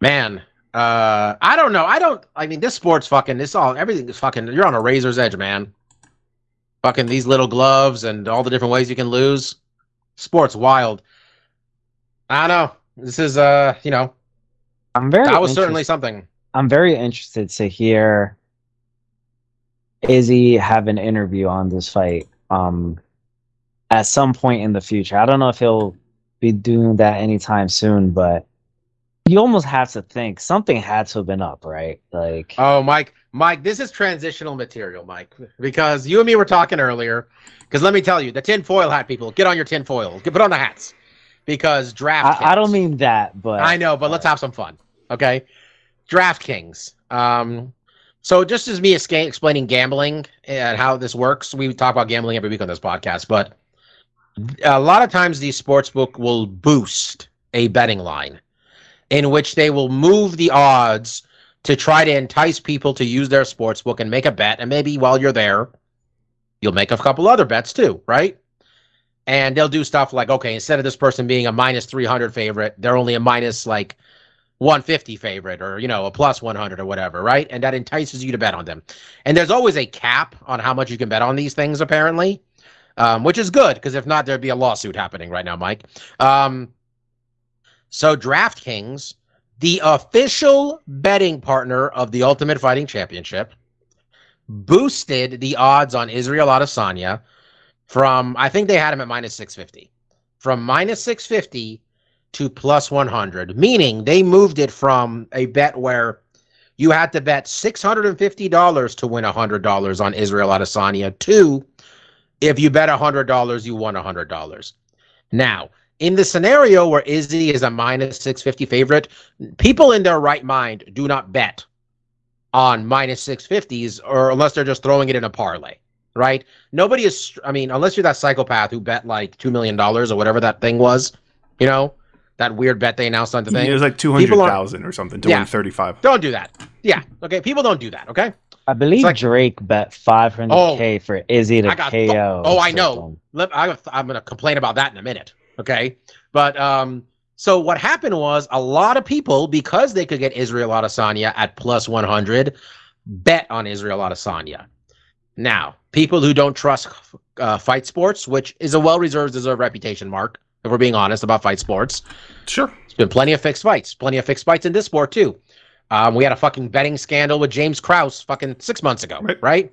man, uh, I don't know. I don't, I mean, this sport's fucking, this all, everything is fucking, you're on a razor's edge, man. Fucking these little gloves and all the different ways you can lose. Sport's wild. I don't know. This is, uh, you know, I'm very that was certainly something. I'm very interested to hear Izzy have an interview on this fight um, at some point in the future. I don't know if he'll be doing that anytime soon, but you almost have to think something had to have been up, right? Like, oh, Mike, Mike, this is transitional material, Mike, because you and me were talking earlier. Because let me tell you, the tinfoil hat people, get on your tinfoil, get put on the hats, because DraftKings. I, I don't mean that, but I know. But uh, let's have some fun, okay? DraftKings. Um, So just as me explaining gambling and how this works, we talk about gambling every week on this podcast, but a lot of times these sportsbook will boost a betting line in which they will move the odds to try to entice people to use their sportsbook and make a bet. And maybe while you're there, you'll make a couple other bets too, right? And they'll do stuff like, okay, instead of this person being a minus three hundred favorite, they're only a minus like one fifty favorite, or, you know, a plus one hundred or whatever, right? And that entices you to bet on them. And there's always a cap on how much you can bet on these things, apparently, um, which is good, because if not, there'd be a lawsuit happening right now, Mike. Um, so DraftKings, the official betting partner of the Ultimate Fighting Championship, boosted the odds on Israel Adesanya from, I think they had him at minus six fifty, from minus six fifty to plus one hundred, meaning they moved it from a bet where you had to bet six hundred fifty dollars to win one hundred dollars on Israel Adesanya to, if you bet one hundred dollars, you won one hundred dollars. Now, in the scenario where Izzy is a minus six fifty favorite, people in their right mind do not bet on minus six fifties, or unless they're just throwing it in a parlay, right? Nobody is, I mean, unless you're that psychopath who bet like two million dollars or whatever that thing was, you know? That weird bet they announced on the thing. It was like two hundred thousand or something to yeah, win thirty-five. Don't do that. Yeah. Okay. People don't do that. Okay. I believe like, Drake bet five hundred K oh, for Izzy to I got, K O. Oh, I know. Let, I, I'm going to complain about that in a minute. Okay. But um, so what happened was a lot of people, because they could get Israel Adesanya at plus one hundred, bet on Israel Adesanya. Now, people who don't trust uh, fight sports, which is a well-reserved, deserved reputation, Mark, if we're being honest about fight sports. Sure. There's been plenty of fixed fights. Plenty of fixed fights in this sport, too. Um, we had a fucking betting scandal with James Krause fucking six months ago, right? right?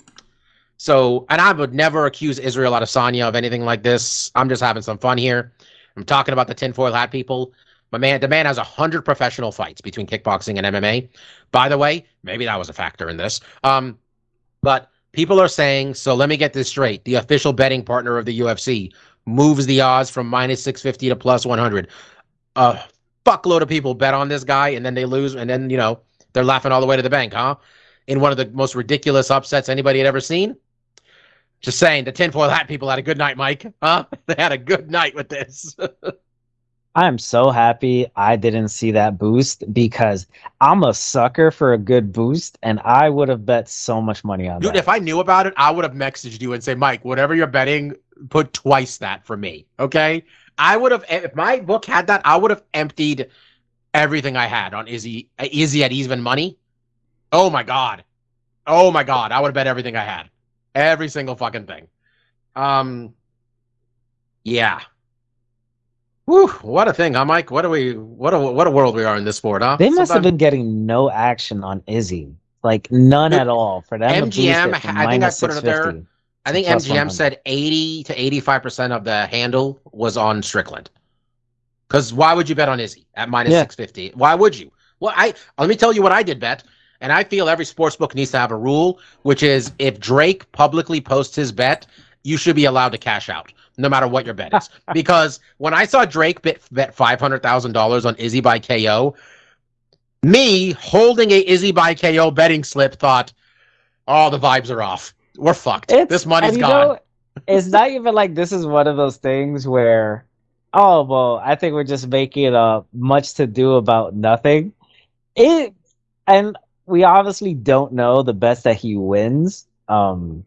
So, and I would never accuse Israel Adesanya of anything like this. I'm just having some fun here. I'm talking about the tinfoil hat people. My man, the man has one hundred professional fights between kickboxing and M M A. By the way, maybe that was a factor in this. Um, but people are saying, so let me get this straight. The official betting partner of the U F C moves the odds from minus six fifty to plus one hundred. A fuckload of people bet on this guy, and then they lose, and then, you know, they're laughing all the way to the bank, huh? In one of the most ridiculous upsets anybody had ever seen? Just saying, the tinfoil hat people had a good night, Mike. Huh? They had a good night with this. I am so happy I didn't see that boost, because I'm a sucker for a good boost, and I would have bet so much money on Dude, that. Dude, if I knew about it, I would have messaged you and say, Mike, whatever you're betting, put twice that for me, okay? I would have, if my book had that, I would have emptied everything I had on Izzy, Izzy at even money. Oh, my God. Oh, my God. I would have bet everything I had. Every single fucking thing. Um, yeah. Whew, what a thing, huh, Mike? What are we? What a what a world we are in this sport, huh? They must Sometimes... have been getting no action on Izzy, like none Dude, at all for them. M G M, to I think I put it there. I think M G M said eighty to eighty-five percent of the handle was on Strickland. Because why would you bet on Izzy at minus yeah. six fifty? Why would you? Well, I let me tell you what I did bet, and I feel every sports book needs to have a rule, which is if Drake publicly posts his bet, you should be allowed to cash out, no matter what your bet is. Because when I saw Drake bet, bet five hundred thousand dollars on Izzy by K O, me holding a Izzy by K O betting slip thought, oh, the vibes are off. We're fucked. It's, this money's gone. Know, it's not even like this is one of those things where, oh, well, I think we're just making uh, much to do about nothing. It, and we obviously don't know the bets that he wins. Um,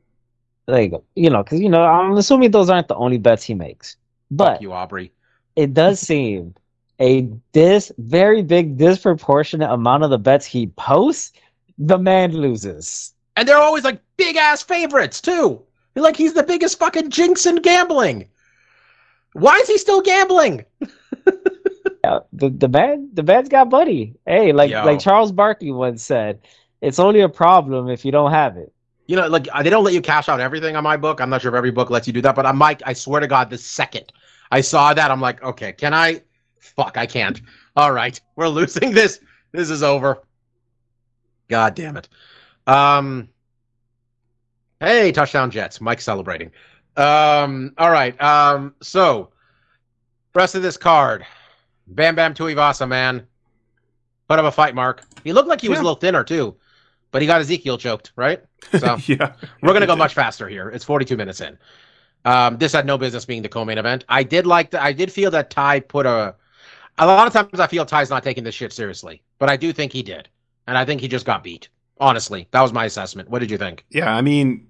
Like, you know, because, you know, I'm assuming those aren't the only bets he makes. But Fuck you, Aubrey. It does seem a dis very big disproportionate amount of the bets he posts, the man loses. And they're always like big ass favorites, too. They're like, he's the biggest fucking jinx in gambling. Why is he still gambling? yeah, the the man the man's got buddy. Hey, like Yo. like Charles Barkley once said, it's only a problem if you don't have it. You know, like, they don't let you cash out everything on my book. I'm not sure if every book lets you do that, but I might, I swear to God, the second I saw that, I'm like, okay, can I? Fuck, I can't. All right, we're losing this. This is over. God damn it. Um, hey, touchdown Jets. Mike celebrating. Um, all right, um, so, rest of this card. Bam Bam Tuivasa, man. Put up a fight, Mark. He looked like he yeah. was a little thinner, too. But he got Ezekiel choked, right? So yeah, we're going to go much faster here. It's forty-two minutes in. Um, this had no business being the co-main event. I did like that. I did feel that Tai put a... A lot of times I feel Tai's not taking this shit seriously. But I do think he did. And I think he just got beat. Honestly, that was my assessment. What did you think? Yeah, I mean,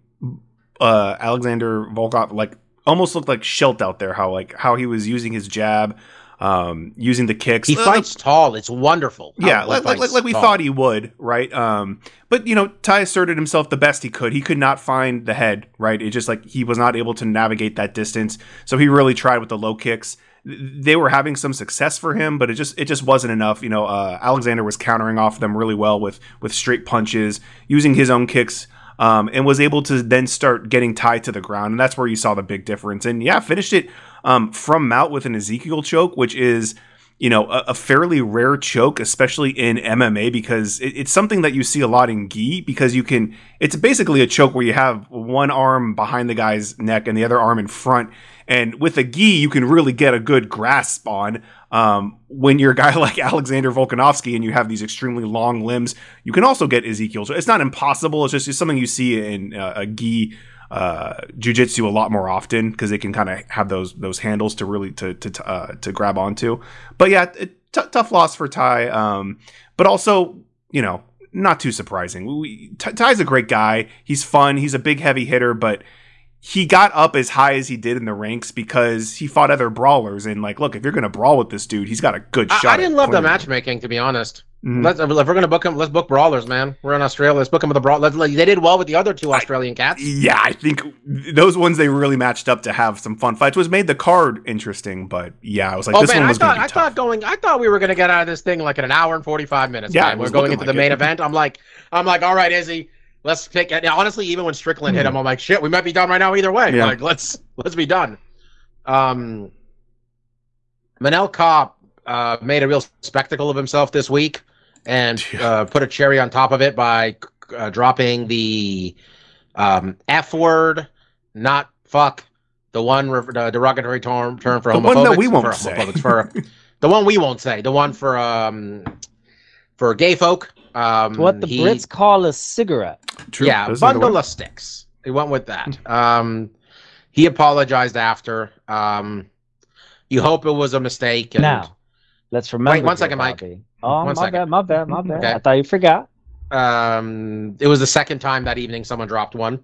uh, Alexander Volkov like almost looked like Shelt out there. How like how he was using his jab, um, using the kicks. He fights uh, tall. It's wonderful. Yeah, like, like, like, like we tall. thought he would, right? Um, but, you know, Tai asserted himself the best he could. He could not find the head, right? It just like he was not able to navigate that distance. So he really tried with the low kicks. They were having some success for him, but it just it just wasn't enough. You know, uh, Alexander was countering off them really well with with straight punches, using his own kicks. Um, and was able to then start getting tied to the ground. And that's where you saw the big difference. And yeah, finished it um, from mount with an Ezekiel choke, which is, you know, a, a fairly rare choke, especially in M M A, because it, it's something that you see a lot in gi, because you can, it's basically a choke where you have one arm behind the guy's neck and the other arm in front. And with a gi, you can really get a good grasp on. Um, when you're a guy like Alexander Volkanovski and you have these extremely long limbs, you can also get Ezekiel. So it's not impossible. It's just it's something you see in uh, a gi uh, jiu-jitsu a lot more often, because they can kind of have those those handles to really to to uh, to grab onto. But yeah, t- tough loss for Tai. Um, but also, you know, not too surprising. We, t- Tai's a great guy. He's fun. He's a big heavy hitter, but he got up as high as he did in the ranks because he fought other brawlers. And, like, look, if you're going to brawl with this dude, he's got a good I, shot. I didn't love the matchmaking, to be honest. Mm-hmm. Let's, if we're going to book him, let's book brawlers, man. We're in Australia. Let's book him with a brawler. They did well with the other two Australian I, cats. Yeah, I think those ones they really matched up to have some fun fights, which made the card interesting. But, yeah, I was like, oh, this man, one was going to be I tough. Thought going, I thought we were going to get out of this thing, like, in an hour and forty-five minutes. Yeah, we're going into like the main it. event. I'm like, I'm like, all right, Izzy. Let's pick it. Honestly, even when Strickland hit him, I'm like, shit, we might be done right now either way. Yeah. Like, let's let's be done. Um, Manuel Kape uh, made a real spectacle of himself this week and uh, put a cherry on top of it by uh, dropping the um, F word, not fuck, the one re- the derogatory term, term for homophobics. The one that we won't for say. For, the one we won't say. The one for um, for gay folk. Um, what the he, Brits call a cigarette. True. Yeah, Those bundle of sticks. He went with that. Um, he apologized after. Um, You hope it was a mistake. And... Now, let's remember. Wait, one second, Mike. Bobby. Oh, one my second. bad, my bad, my bad. Okay. I thought you forgot. Um, it was the second time that evening someone dropped one.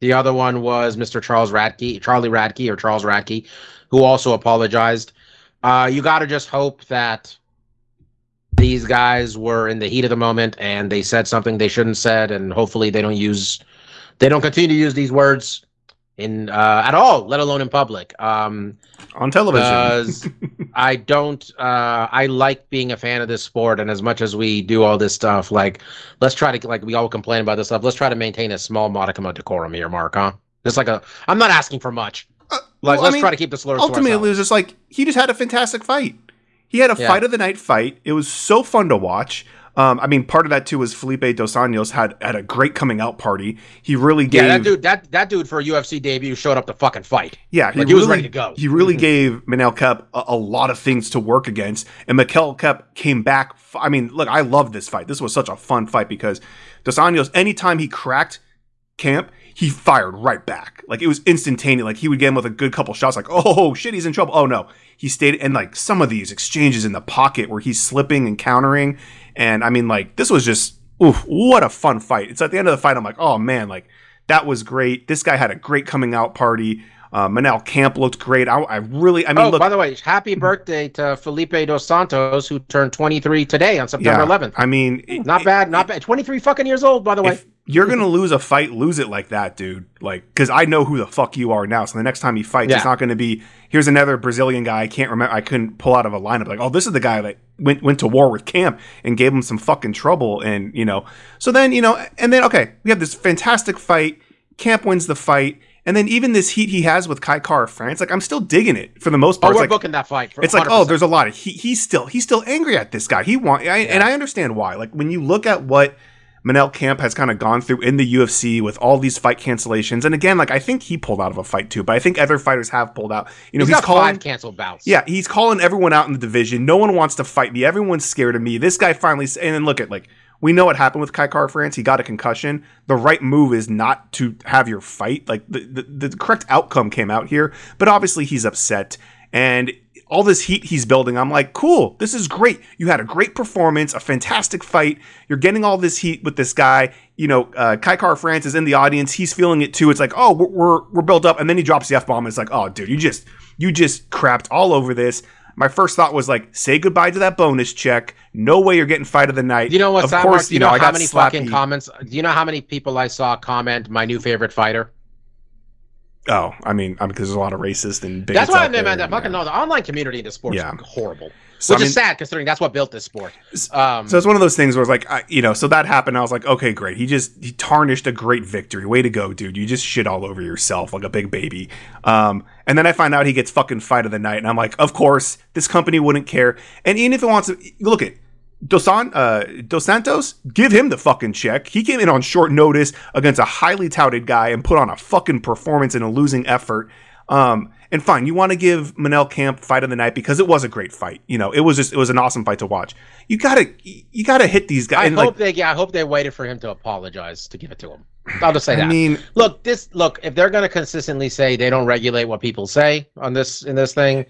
The other one was Mister Charles Radke, Charlie Radke or Charles Radke, who also apologized. Uh, you got to just hope that these guys were in the heat of the moment and they said something they shouldn't said, and hopefully they don't use, they don't continue to use these words in uh, at all, let alone in public. Um, On television. Because I don't, uh, I like being a fan of this sport, and as much as we do all this stuff, like, let's try to, like, we all complain about this stuff, let's try to maintain a small modicum of decorum here, Mark, huh? Just like a, I'm not asking for much. Uh, like, well, let's I mean, try to keep the slurs to ourselves. Ultimately, it was just like, he just had a fantastic fight. He had a yeah. fight of the night fight. It was so fun to watch. Um, I mean, part of that too was Felipe Dos Anjos had had a great coming out party. He really gave yeah that dude that that dude for a U F C debut showed up to fucking fight. Yeah, he, like, really, he was ready to go. He really mm-hmm. gave Manuel Kape a, a lot of things to work against, and Michael Kape came back. I mean, look, I love this fight. This was such a fun fight because Dos Anjos, anytime he cracked Kape, he fired right back. Like, it was instantaneous. Like, he would get him with a good couple shots. Like, oh shit, he's in trouble. Oh no, he stayed. And like some of these exchanges in the pocket where he's slipping and countering. And I mean, like, this was just, oof, what a fun fight. It's at the end of the fight, I'm like, oh man, like, that was great. This guy had a great coming out party. Uh, Manuel Kape looked great. I, I really, I mean, oh, look. By the way, happy birthday to Felipe Dos Santos, who turned twenty-three today on September eleventh. I mean, it, not it, bad, not it, bad. twenty-three fucking years old, by the way. If you're going to lose a fight, lose it like that, dude. Like, because I know who the fuck you are now. So the next time he fights, yeah. it's not going to be, here's another Brazilian guy I can't remember, I couldn't pull out of a lineup. Like, oh, this is the guy that went went to war with Kape and gave him some fucking trouble. And, you know, so then, you know, and then, okay, we have this fantastic fight. Kape wins the fight. And then even this heat he has with Kai Kara-France, like, I'm still digging it for the most part. Oh, we're like, booking that fight. For it's one hundred percent. Like, oh, there's a lot of he, he's still he's still angry at this guy. He want, I, yeah. And I understand why. Like, when you look at what Manuel Kape has kind of gone through in the U F C with all these fight cancellations, and again, like, I think he pulled out of a fight too, but I think other fighters have pulled out. You know, he's, he's got calling, five canceled bouts. Yeah, he's calling everyone out in the division. No one wants to fight me. Everyone's scared of me. This guy finally, and then look at like. We know what happened with Kai Kara-France. He got a concussion. The right move is not to have your fight. Like, the, the, the correct outcome came out here. But obviously, he's upset. And all this heat he's building, I'm like, cool. This is great. You had a great performance, a fantastic fight. You're getting all this heat with this guy. You know, uh, Kai Kara-France is in the audience. He's feeling it, too. It's like, oh, we're, we're, we're built up. And then he drops the F-bomb. And it's like, oh, dude, you just you just crapped all over this. My first thought was like, say goodbye to that bonus check. No way you're getting fight of the night. You know what? Of Sam, course, Mark, you know, know I how got many sloppy. fucking comments. Do you know how many people I saw comment my new favorite fighter? Oh, I mean, because I mean, there's a lot of racist and bigots. That's why I mean, man. That fucking yeah. no, the online community in this sport yeah. is horrible. So, Which I mean, is sad considering that's what built this sport. Um, so it's one of those things where it's like, I, you know, so that happened. I was like, okay, great. He just he tarnished a great victory. Way to go, dude. You just shit all over yourself like a big baby. Um, and then I find out he gets fucking fight of the night. And I'm like, of course, this company wouldn't care. And even if it wants to look at Dos, uh, Dos Santos, give him the fucking check. He came in on short notice against a highly touted guy and put on a fucking performance in a losing effort. Um, and fine, you want to give Manuel Kape fight of the night because it was a great fight. You know, it was just it was an awesome fight to watch. You gotta you gotta hit these guys. I and hope like, they yeah, I hope they waited for him to apologize to give it to him. I'll just say I that. I mean, look, this look if they're gonna consistently say they don't regulate what people say on this in this thing.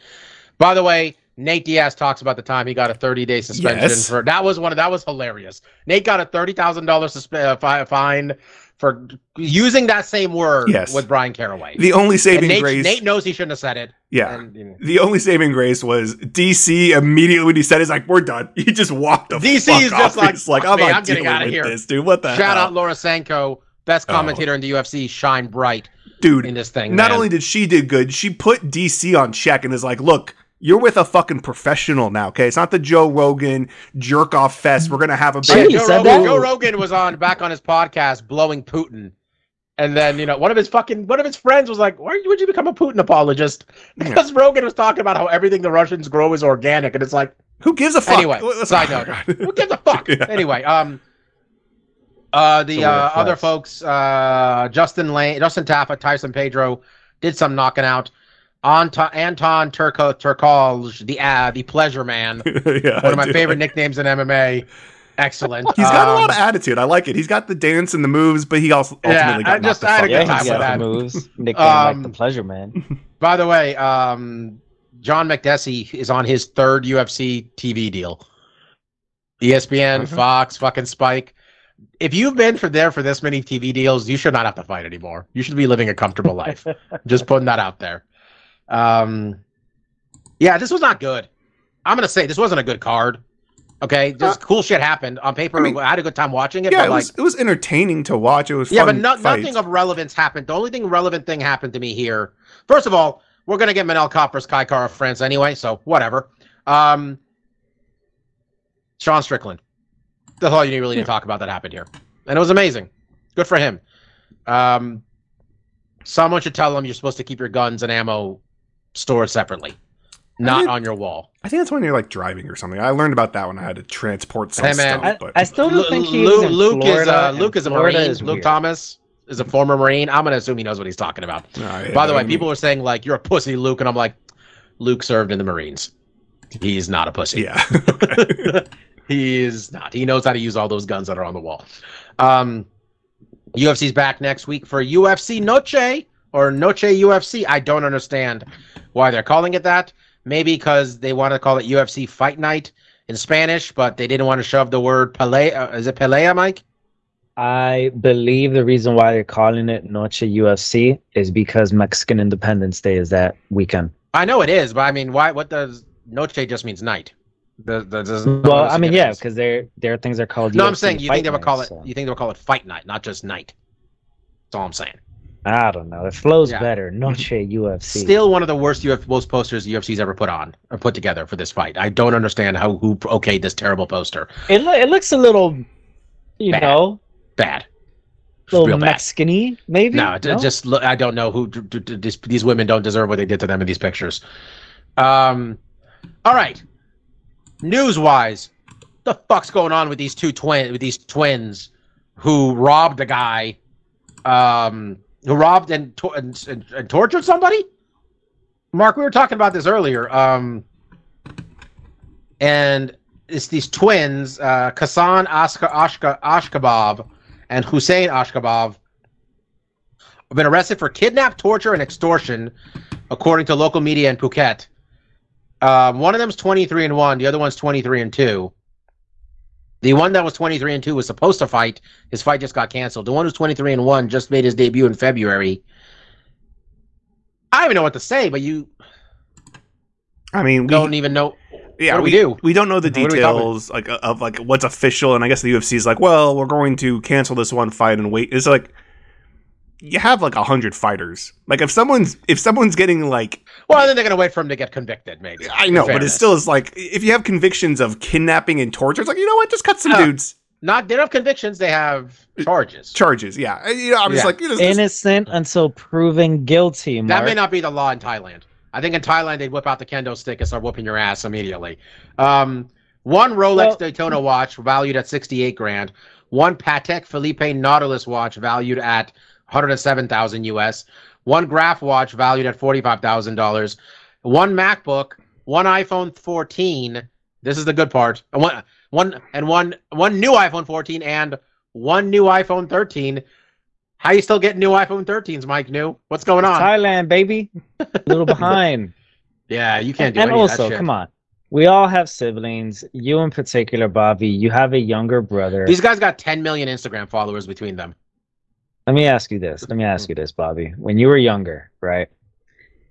By the way, Nate Diaz talks about the time he got a thirty-day suspension yes. for that was one of that was hilarious. Nate got a thirty thousand dollar susp- uh, fine. For using that same word yes. with Brian Caraway. The only saving Nate, grace... Nate knows he shouldn't have said it. Yeah. And, you know. The only saving grace was D C immediately when he said, he's like, we're done. He just walked the D C fuck is off. Just like, he's like, I'm, man, not I'm dealing getting out of with here. This, dude. What the Shout hell? Shout out Laura Sanko, best commentator oh. in the U F C, shine bright dude, in this thing. Not man. only did she do good, she put D C on check and is like, look, you're with a fucking professional now, okay? It's not the Joe Rogan jerk-off fest. We're going to have a big... Joe, Rogan, Joe Rogan was on back on his podcast blowing Putin. And then, you know, one of his fucking... One of his friends was like, why would you become a Putin apologist? Because yeah. Rogan was talking about how everything the Russians grow is organic. And it's like... Who gives a fuck? Anyway, side note. Who gives a fuck? Yeah. Anyway, um... Uh, the uh, other folks, uh, Justin Lane, Justin Taffa, Tyson Pedro, did some knocking out. Anton, Anton Turco, Turkalj, the uh, the pleasure man, yeah, one of my favorite nicknames in M M A. Excellent. He's got um, a lot of attitude. I like it. He's got the dance and the moves, but he also ultimately yeah, got just, the I had a good yeah, time with that. Moves, nickname um, like the pleasure man. By the way, um, John McDessie is on his third U F C T V deal. E S P N, mm-hmm. Fox, fucking Spike. If you've been for there for this many T V deals, you should not have to fight anymore. You should be living a comfortable life. Just putting that out there. Um, yeah, this was not good. I'm gonna say this wasn't a good card. Okay, just uh, cool shit happened on paper. I, mean, I had a good time watching it. Yeah, but it, like, was, it was entertaining to watch. It was yeah, fun but no, nothing of relevance happened. The only thing relevant thing happened to me here. First of all, we're gonna get Manuel Kape versus Kai Kara-France anyway, so whatever. Um, Sean Strickland. That's all you really need to talk about that happened here. And it was amazing. Good for him. Um, someone should tell him you're supposed to keep your guns and ammo stored separately, not think, on your wall. I think that's when you're like driving or something. I learned about that when I had to transport some hey, man, stuff. I, but... I still don't think he's Luke, in Luke is uh, Luke is a Florida Marine. Is Luke Thomas is a former Marine. I'm going to assume he knows what he's talking about. Uh, By the way, mean... people were saying, like, you're a pussy, Luke. And I'm like, Luke served in the Marines. He's not a pussy. Yeah. He is not. He knows how to use all those guns that are on the wall. Um, U F C's back next week for U F C Noche or Noche U F C. I don't understand why they're calling it that. Maybe because they want to call it U F C Fight Night in Spanish, but they didn't want to shove the word pelea. Is it pelea, Mike? I believe the reason why they're calling it Noche U F C is because Mexican Independence Day is that weekend. I know it is, but I mean, why? What does Noche just means night? The, the, the, well, I mean, yeah, because their their things are called. No, U F C I'm saying you think they would call night, it. So. You think they would call it Fight Night, not just night. That's all I'm saying. I don't know. It flows yeah. better. Noche U F C. Still one of the worst U F C most posters U F C's ever put on or put together for this fight. I don't understand how who okayed this terrible poster. It lo it looks a little, you bad. know, bad. A little Mexican-y, maybe. No, no? just I don't know who these these women don't deserve what they did to them in these pictures. Um, all right. News-wise, the fuck's going on with these two twin with these twins who robbed a guy, um, who robbed and, to and, and, and tortured somebody? Mark, we were talking about this earlier. Um, and it's these twins, uh, Kasan Ashka Ashka Ashkabab and Hussein Ashkabab, have been arrested for kidnap, torture, and extortion, according to local media in Phuket. Um, one of them's twenty-three and one. The other one's twenty-three and two. The one that was twenty-three and two was supposed to fight. His fight just got canceled. The one who's twenty-three and one just made his debut in February. I don't even know what to say, but you. I mean, we don't even know. Yeah, what do we, we do. We don't know the details like of like what's official, and I guess the U F C is like, well, we're going to cancel this one fight and wait. It's like. You have like a hundred fighters. Like if someone's if someone's getting like, well, then they're gonna wait for him to get convicted. Maybe I know, but it still is like if you have convictions of kidnapping and torture, it's like you know what, just cut some uh, dudes. Not they don't have convictions; they have charges. Charges, yeah. You know, I'm yeah. just like you know, innocent just... until proven guilty. Mark. That may not be the law in Thailand. I think in Thailand they'd whip out the kendo stick and start whooping your ass immediately. Um, one Rolex well, Daytona watch valued at sixty-eight grand. One Patek Philippe Nautilus watch valued at one hundred seven thousand U S, one Graph watch valued at forty-five thousand dollars, one MacBook, one iPhone fourteen. This is the good part. One, one, and one, one new iPhone fourteen and one new iPhone thirteen. How you still getting new iPhone thirteens, Mike? New? What's going on? Thailand, baby. A little behind. Yeah, you can't do and any also, of that shit. Come on. We all have siblings. You in particular, Bobby. You have a younger brother. These guys got ten million Instagram followers between them. Let me ask you this. Let me ask you this, Bobby. When you were younger, right?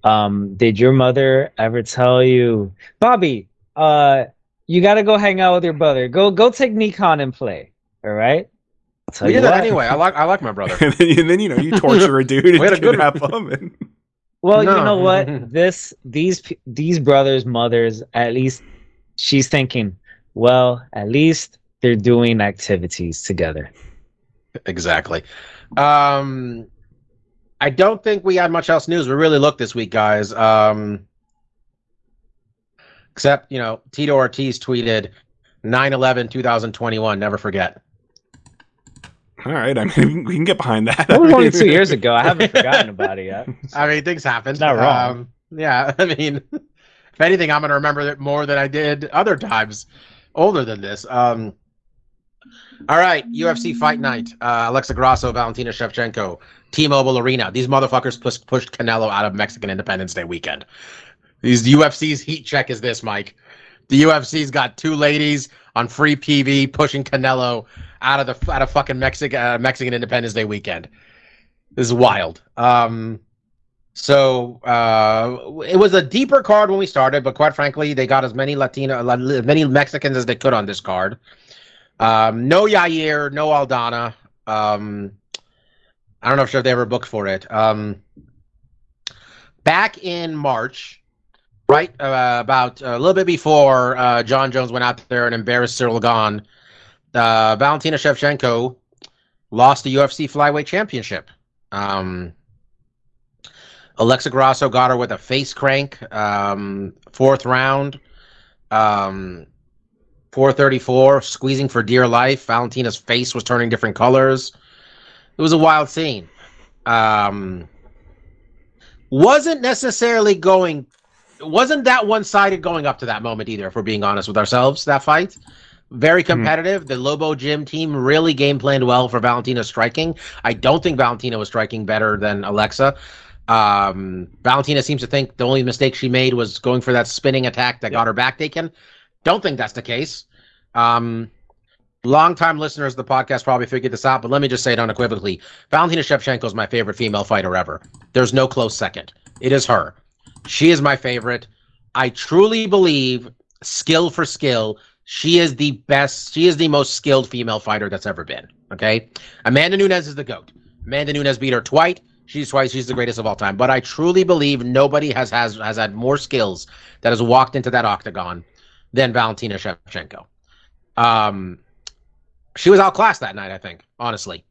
Um, did your mother ever tell you, Bobby, uh, you got to go hang out with your brother. Go go take Nikon and play. All right? I'll tell we you did that anyway. I like I like my brother. and, then, and then, you know, you torture a dude. we had a good half of him. Well, no. You know what? This These these brothers, mothers, at least she's thinking, well, at least they're doing activities together. Exactly. Um, I don't think we had much else news. We really looked this week, guys. Um, except, you know, Tito Ortiz tweeted nine eleven two thousand twenty-one. Never forget. All right. I mean, we can get behind that. That was only two years ago. I haven't forgotten about it yet. I mean, things happen. Not wrong. Um, yeah. I mean, if anything, I'm going to remember it more than I did other times older than this. Um, All right, U F C Fight Night, uh, Alexa Grasso, Valentina Shevchenko, T-Mobile Arena. These motherfuckers pushed pushed Canelo out of Mexican Independence Day weekend. These the U F C's heat check is this, Mike. The U F C's got two ladies on free P V pushing Canelo out of the out of fucking Mexican uh, Mexican Independence Day weekend. This is wild. Um, so uh, it was a deeper card when we started, but quite frankly, they got as many Latino, as many Mexicans as they could on this card. Um, no Yair, no Aldana. Um, I don't know if sure they ever booked for it. Um, back in March, right uh, about a little bit before uh, John Jones went out there and embarrassed Cyril Gane, uh, Valentina Shevchenko lost the U F C flyweight championship. Um, Alexa Grasso got her with a face crank, um, fourth round, um, four thirty-four, squeezing for dear life. Valentina's face was turning different colors. It was a wild scene. Um, wasn't necessarily going, wasn't that one-sided going up to that moment either, if we're being honest with ourselves, that fight. Very competitive. Mm. The Lobo Gym team really game planned well for Valentina's striking. I don't think Valentina was striking better than Alexa. Um, Valentina seems to think the only mistake she made was going for that spinning attack that yep. got her back taken. Don't think that's the case. Um, long-time listeners of the podcast probably figured this out, but let me just say it unequivocally. Valentina Shevchenko is my favorite female fighter ever. There's no close second. It is her. She is my favorite. I truly believe, skill for skill, she is the best, she is the most skilled female fighter that's ever been, okay? Amanda Nunes is the GOAT. Amanda Nunes beat her twice. She's twice, she's the greatest of all time. But I truly believe nobody has, has, has had more skills that has walked into that octagon than Valentina Shevchenko. Um, she was outclassed that night, I think, honestly.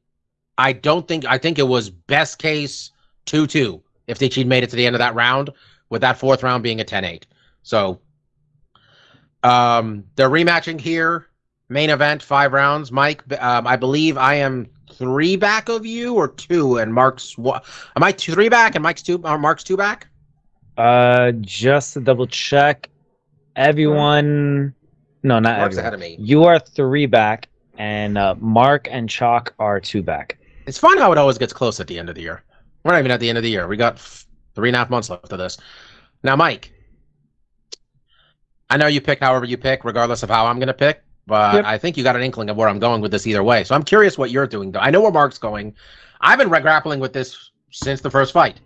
I don't think, I think it was best case two two if they, she'd made it to the end of that round, with that fourth round being a ten eight. So... Um, they're rematching here, main event, five rounds. Mike, um, I believe I am three back of you, or two, and Mark's what? Am I two, three back, and Mike's two? Or Mark's two back? Uh, just to double check, everyone. No, not Mark's everyone. Ahead of me. You are three back, and uh, Mark and Chalk are two back. It's fun how it always gets close at the end of the year. We're not even at the end of the year. We got three and a half months left of this. Now, Mike. I know you pick however you pick, regardless of how I'm going to pick, but yep. I think you got an inkling of where I'm going with this either way. So I'm curious what you're doing, though. I know where Mark's going. I've been grappling with this since the first fight.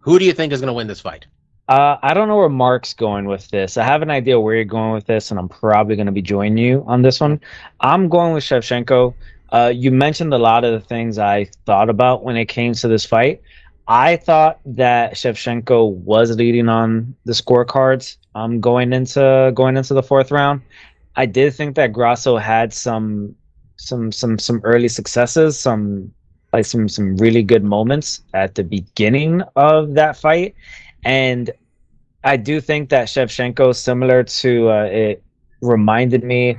Who do you think is going to win this fight? Uh, I don't know where Mark's going with this. I have an idea where you're going with this, and I'm probably going to be joining you on this one. I'm going with Shevchenko. Uh, you mentioned a lot of the things I thought about when it came to this fight. I thought that Shevchenko was leading on the scorecards um, going into going into the fourth round. I did think that Grasso had some some some some early successes, some like some some really good moments at the beginning of that fight, and I do think that Shevchenko, similar to uh, it, reminded me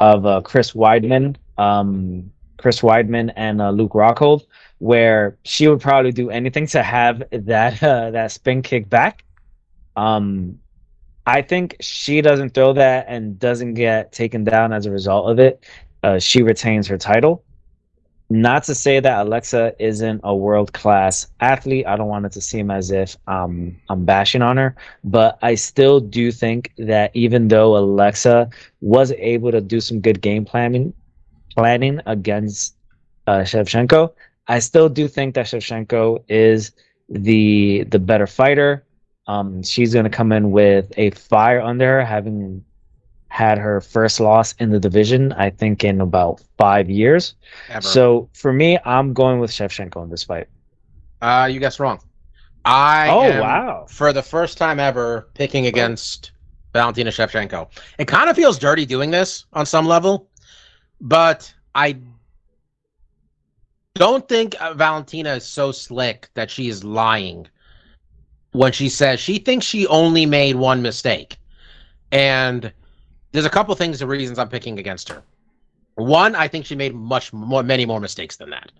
of uh, Chris Weidman, um, Chris Weidman and uh, Luke Rockhold, where she would probably do anything to have that uh, that spin kick back. Um, I think she doesn't throw that and doesn't get taken down as a result of it. Uh, she retains her title. Not to say that Alexa isn't a world-class athlete. I don't want it to seem as if um, I'm bashing on her. But I still do think that even though Alexa was able to do some good game planning, planning against uh, Shevchenko, I still do think that Shevchenko is the the better fighter. Um, she's going to come in with a fire under her, having had her first loss in the division, I think, in about five years. Ever. So for me, I'm going with Shevchenko in this fight. Uh, you guessed wrong. I oh, am, wow. for the first time ever, picking against Valentina Shevchenko. It kind of feels dirty doing this on some level, but I don't think uh, Valentina is so slick that she is lying when she says she thinks she only made one mistake. And there's a couple things, the reasons I'm picking against her. One, I think she made much more, many more mistakes than that.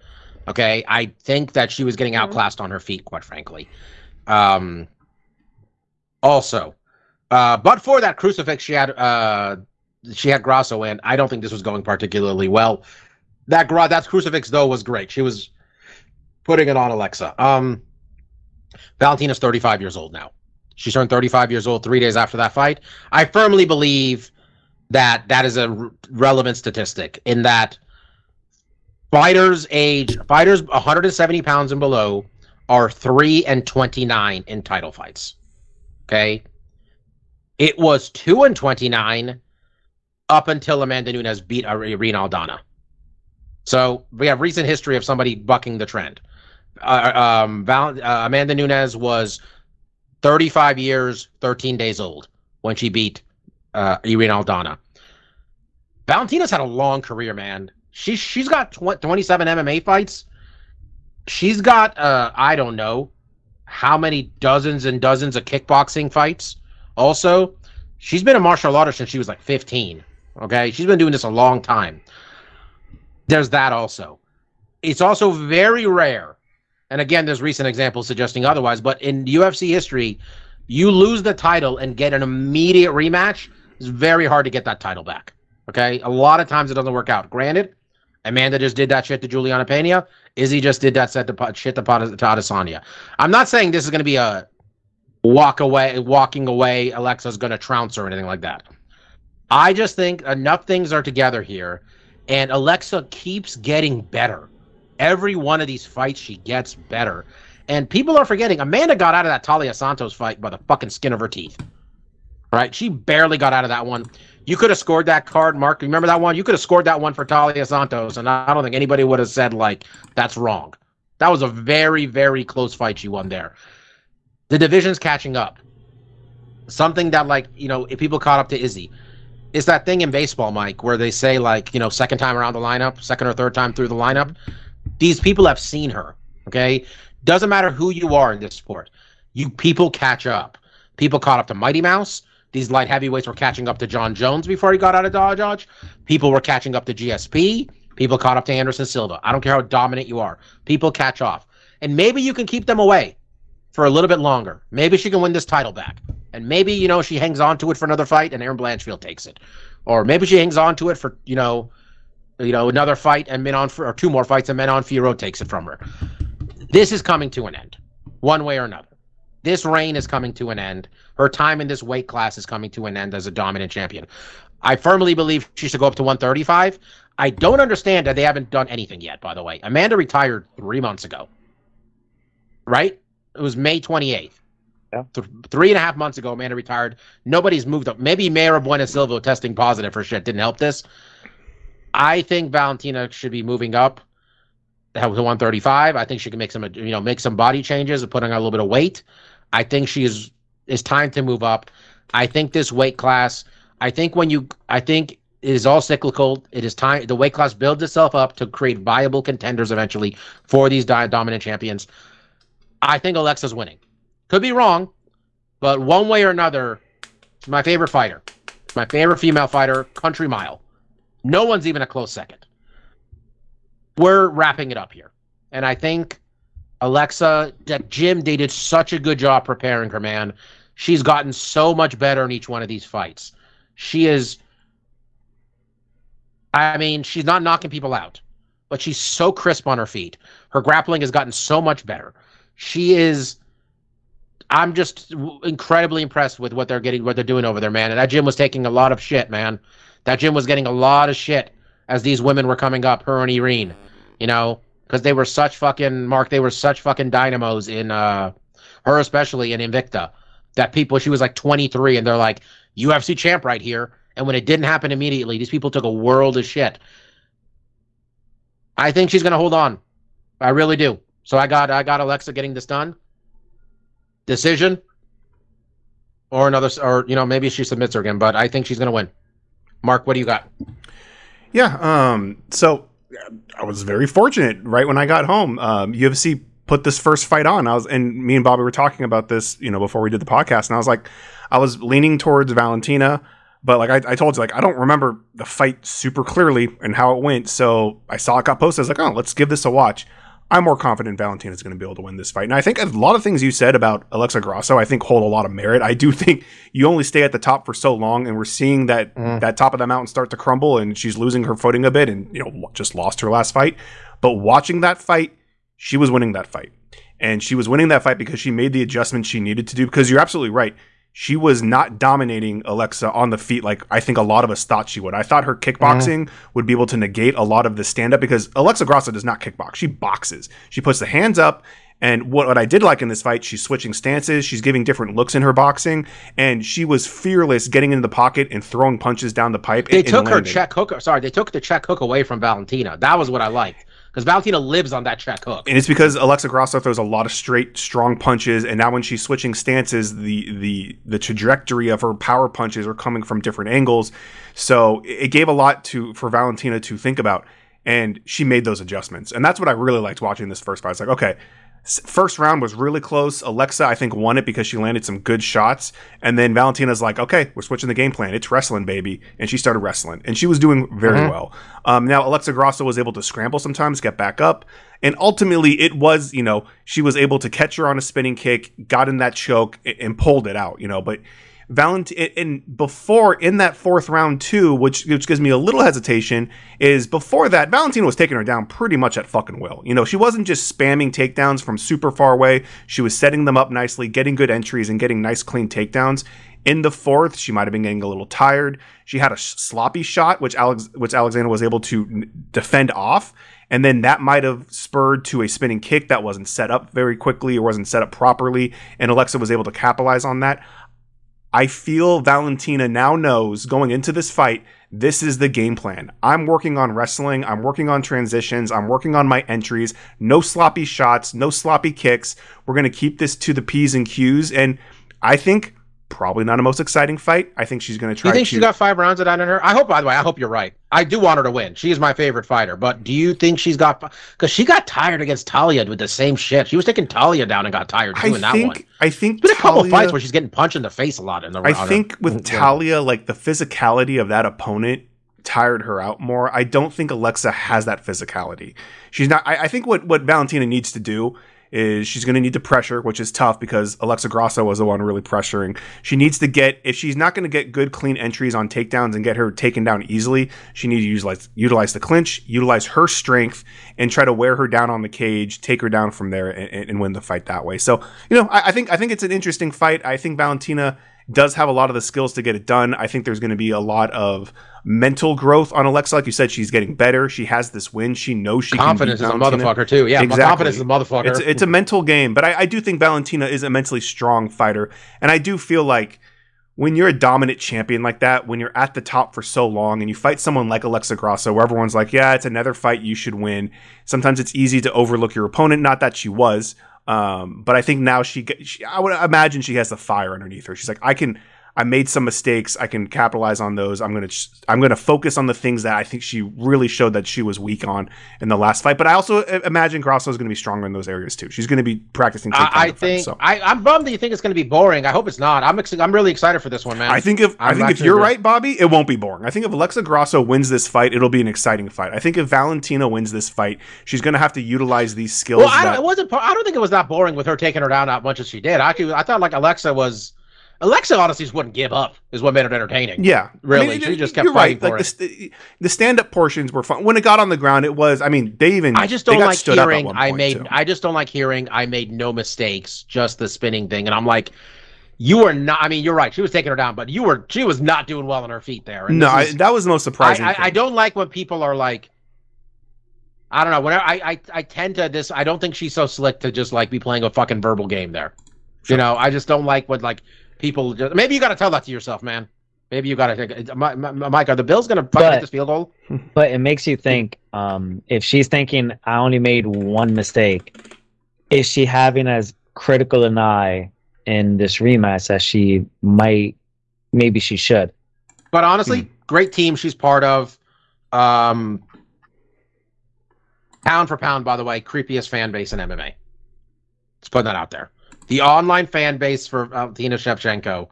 Okay, I think that she was getting outclassed on her feet, quite frankly. Um, also, uh, but for that crucifix she had, uh, she had Grasso in, I don't think this was going particularly well. That that crucifix, though, was great. She was putting it on Alexa. Um, Valentina's thirty-five years old now. She turned thirty-five years old three days after that fight. I firmly believe that that is a r relevant statistic, in that fighters age fighters one hundred seventy pounds and below are three and twenty-nine in title fights. Okay, it was two and twenty-nine up until Amanda Nunes beat Irene Aldana. So we have recent history of somebody bucking the trend. Uh, um, Val uh, Amanda Nunes was thirty-five years, thirteen days old when she beat uh, Irene Aldana. Valentina's had a long career, man. She, she's got tw twenty-seven M M A fights. She's got, uh, I don't know, how many dozens and dozens of kickboxing fights. Also, she's been a martial artist since she was like fifteen. Okay, she's been doing this a long time. There's that also. It's also very rare, and again, there's recent examples suggesting otherwise, but in U F C history, you lose the title and get an immediate rematch. It's very hard to get that title back. Okay, a lot of times it doesn't work out. Granted, Amanda just did that shit to Juliana Pena. Izzy just did that set to, shit to, to Adesanya. I'm not saying this is going to be a walk away, walking away, Alexa's going to trounce her or anything like that. I just think enough things are together here, and Alexa keeps getting better. Every one of these fights, she gets better. And people are forgetting, Amanda got out of that Talia Santos fight by the fucking skin of her teeth. Right? She barely got out of that one. You could have scored that card, Mark. Remember that one? You could have scored that one for Talia Santos, and I don't think anybody would have said, like, that's wrong. That was a very, very close fight she won there. The division's catching up. Something that, like, you know, if people caught up to Izzy. It's that thing in baseball, Mike, where they say, like, you know, second time around the lineup, second or third time through the lineup. These people have seen her, okay? Doesn't matter who you are in this sport. You people catch up. People caught up to Mighty Mouse. These light heavyweights were catching up to John Jones before he got out of Dodge. People were catching up to G S P. People caught up to Anderson Silva. I don't care how dominant you are. People catch off. And maybe you can keep them away for a little bit longer. Maybe she can win this title back. And maybe, you know, she hangs on to it for another fight and Erin Blanchfield takes it. Or maybe she hangs on to it for, you know, you know, another fight and Manon, or two more fights and Manon Fiorot takes it from her. This is coming to an end, one way or another. This reign is coming to an end. Her time in this weight class is coming to an end as a dominant champion. I firmly believe she should go up to one thirty-five. I don't understand that they haven't done anything yet, by the way. Amanda retired three months ago, right? It was May twenty-eighth. Yeah. Th three and a half months ago, Amanda retired. Nobody's moved up. Maybe Mayra Buena Silva testing positive for shit didn't help this. I think Valentina should be moving up to one thirty-five. I think she can make some, you know, make some body changes and putting on a little bit of weight. I think she is is time to move up. I think this weight class, I think when you, I think it is all cyclical. It is time. The weight class builds itself up to create viable contenders eventually for these dominant champions. I think Alexa's winning. Could be wrong, but one way or another, she's my favorite fighter, my favorite female fighter, country mile. No one's even a close second. We're wrapping it up here. And I think Alexa, that Jim, they did such a good job preparing her, man. She's gotten so much better in each one of these fights. She is, I mean, she's not knocking people out, but she's so crisp on her feet. Her grappling has gotten so much better. She is, I'm just incredibly impressed with what they're getting, what they're doing over there, man. And that Jim was taking a lot of shit, man. That Jim was getting a lot of shit as these women were coming up, her and Irene, you know, because they were such fucking, Mark, they were such fucking dynamos in, uh, her especially in Invicta, that people, she was like twenty-three, and they're like, U F C champ right here. And when it didn't happen immediately, these people took a world of shit. I think she's going to hold on. I really do. So I got, I got Alexa getting this done. Decision. Or another, or, you know, maybe she submits her again, but I think she's going to win. Mark, what do you got? Yeah, um, so I was very fortunate right when I got home. Um, U F C put this first fight on. I was, and me and Bobby were talking about this, you know, before we did the podcast. And I was like, I was leaning towards Valentina, but like I, I told you, like, I don't remember the fight super clearly and how it went. So I saw it got posted. I was like, oh, let's give this a watch. I'm more confident Valentina's going to be able to win this fight. And I think a lot of things you said about Alexa Grasso, I think hold a lot of merit. I do think you only stay at the top for so long, and we're seeing that mm. that top of the mountain start to crumble, and she's losing her footing a bit, and you know, just lost her last fight. But watching that fight, she was winning that fight. And she was winning that fight because she made the adjustments she needed to do. Because you're absolutely right. She was not dominating Alexa on the feet like I think a lot of us thought she would. I thought her kickboxing mm-hmm. would be able to negate a lot of the stand-up because Alexa Grasso does not kickbox. She boxes. She puts the hands up. And what, what I did like in this fight, she's switching stances. She's giving different looks in her boxing. And she was fearless getting into the pocket and throwing punches down the pipe. They and, took and her check hook. Sorry, they took the check hook away from Valentina. That was what I liked. Because Valentina lives on that check hook. And it's because Alexa Grasso throws a lot of straight, strong punches. And now when she's switching stances, the the the trajectory of her power punches are coming from different angles. So it gave a lot to for Valentina to think about. And she made those adjustments. And that's what I really liked watching this first fight. It's like, okay, first round was really close. Alexa, I think, won it because she landed some good shots. And then Valentina's like, okay, we're switching the game plan. It's wrestling, baby. And she started wrestling. And she was doing very mm-hmm. well. Um, now, Alexa Grasso was able to scramble sometimes, get back up. And ultimately, it was, you know, she was able to catch her on a spinning kick, got in that choke, and, and pulled it out, you know. But Valentina, and before, in that fourth round, too, which, which gives me a little hesitation, is before that, Valentina was taking her down pretty much at fucking will. You know, she wasn't just spamming takedowns from super far away. She was setting them up nicely, getting good entries, and getting nice, clean takedowns. In the fourth, she might have been getting a little tired. She had a sh- sloppy shot, which Alex, which Alexander was able to n- defend off. And then that might have spurred to a spinning kick that wasn't set up very quickly or wasn't set up properly. And Alexa was able to capitalize on that. I feel Valentina now knows going into this fight, this is the game plan. I'm working on wrestling. I'm working on transitions. I'm working on my entries. No sloppy shots. No sloppy kicks. We're going to keep this to the P's and Q's. And I think probably not the most exciting fight. I think she's going to try. You think she got five rounds of that in her? I hope, by the way, I hope you're right. I do want her to win. She is my favorite fighter. But do you think she's got – because she got tired against Talia with the same shit. She was taking Talia down and got tired doing that one. I think there's been a couple Talia, of fights where she's getting punched in the face a lot. In the, I think her, with Talia, like the physicality of that opponent tired her out more. I don't think Alexa has that physicality. She's not. I, I think what, what Valentina needs to do is she's going to need to pressure, which is tough because Alexa Grasso was the one really pressuring. She needs to get, if she's not going to get good, clean entries on takedowns and get her taken down easily, she needs to utilize, utilize the clinch, utilize her strength, and try to wear her down on the cage, take her down from there, and, and win the fight that way. So, you know, I, I think I think it's an interesting fight. I think Valentina does have a lot of the skills to get it done. I think there's going to be a lot of mental growth on Alexa. Like you said, she's getting better. She has this win. She knows she confidence can beat Valentina. Confidence is a motherfucker, too. Yeah, exactly. Confidence is a motherfucker. It's, it's a mental game. But I, I do think Valentina is an immensely strong fighter. And I do feel like when you're a dominant champion like that, when you're at the top for so long and you fight someone like Alexa Grasso, where everyone's like, yeah, it's another fight you should win. Sometimes it's easy to overlook your opponent. Not that she was. Um, but I think now she, she, I would imagine she has the fire underneath her. She's like, I can, I made some mistakes. I can capitalize on those. I'm going to, I'm going to focus on the things that I think she really showed that she was weak on in the last fight. But I also imagine Grasso is going to be stronger in those areas too. She's going to be practicing. I, I think, so. I, I'm bummed that you think it's going to be boring. I hope it's not. I'm, ex- I'm really excited for this one, man. I think if, I'm I think if you're right, Bobby, it won't be boring. I think if Alexa Grasso wins this fight, it'll be an exciting fight. I think if Valentina wins this fight, she's going to have to utilize these skills. Well, I, that- it wasn't, I don't think it was that boring with her taking her down as much as she did. I actually, I thought like Alexa was, Alexa honestly just wouldn't give up is what made it entertaining. Yeah. Really. I mean, she just kept fighting right. for like it. The, the stand-up portions were fun. When it got on the ground, it was, I mean, they even I just don't like hearing I made too. I just don't like hearing I made no mistakes, just the spinning thing. And I'm like, you are not, I mean, you're right. She was taking her down, but you were, she was not doing well on her feet there. And no, is, I, that was the most surprising I, I, thing. I don't like when people are like, I don't know. Whenever I, I, I tend to this, I don't think she's so slick to just like be playing a fucking verbal game there. Sure. You know, I just don't like what like, people just, maybe you got to tell that to yourself, man. Maybe you got to think, Mike, are the Bills going to fucking hit this field goal? But it makes you think, um, if she's thinking, I only made one mistake, is she having as critical an eye in this rematch as she might, maybe she should? But honestly, hmm. great team she's part of. Um, pound for pound, by the way, creepiest fan base in M M A. Let's put that out there. The online fan base for Valentina Shevchenko,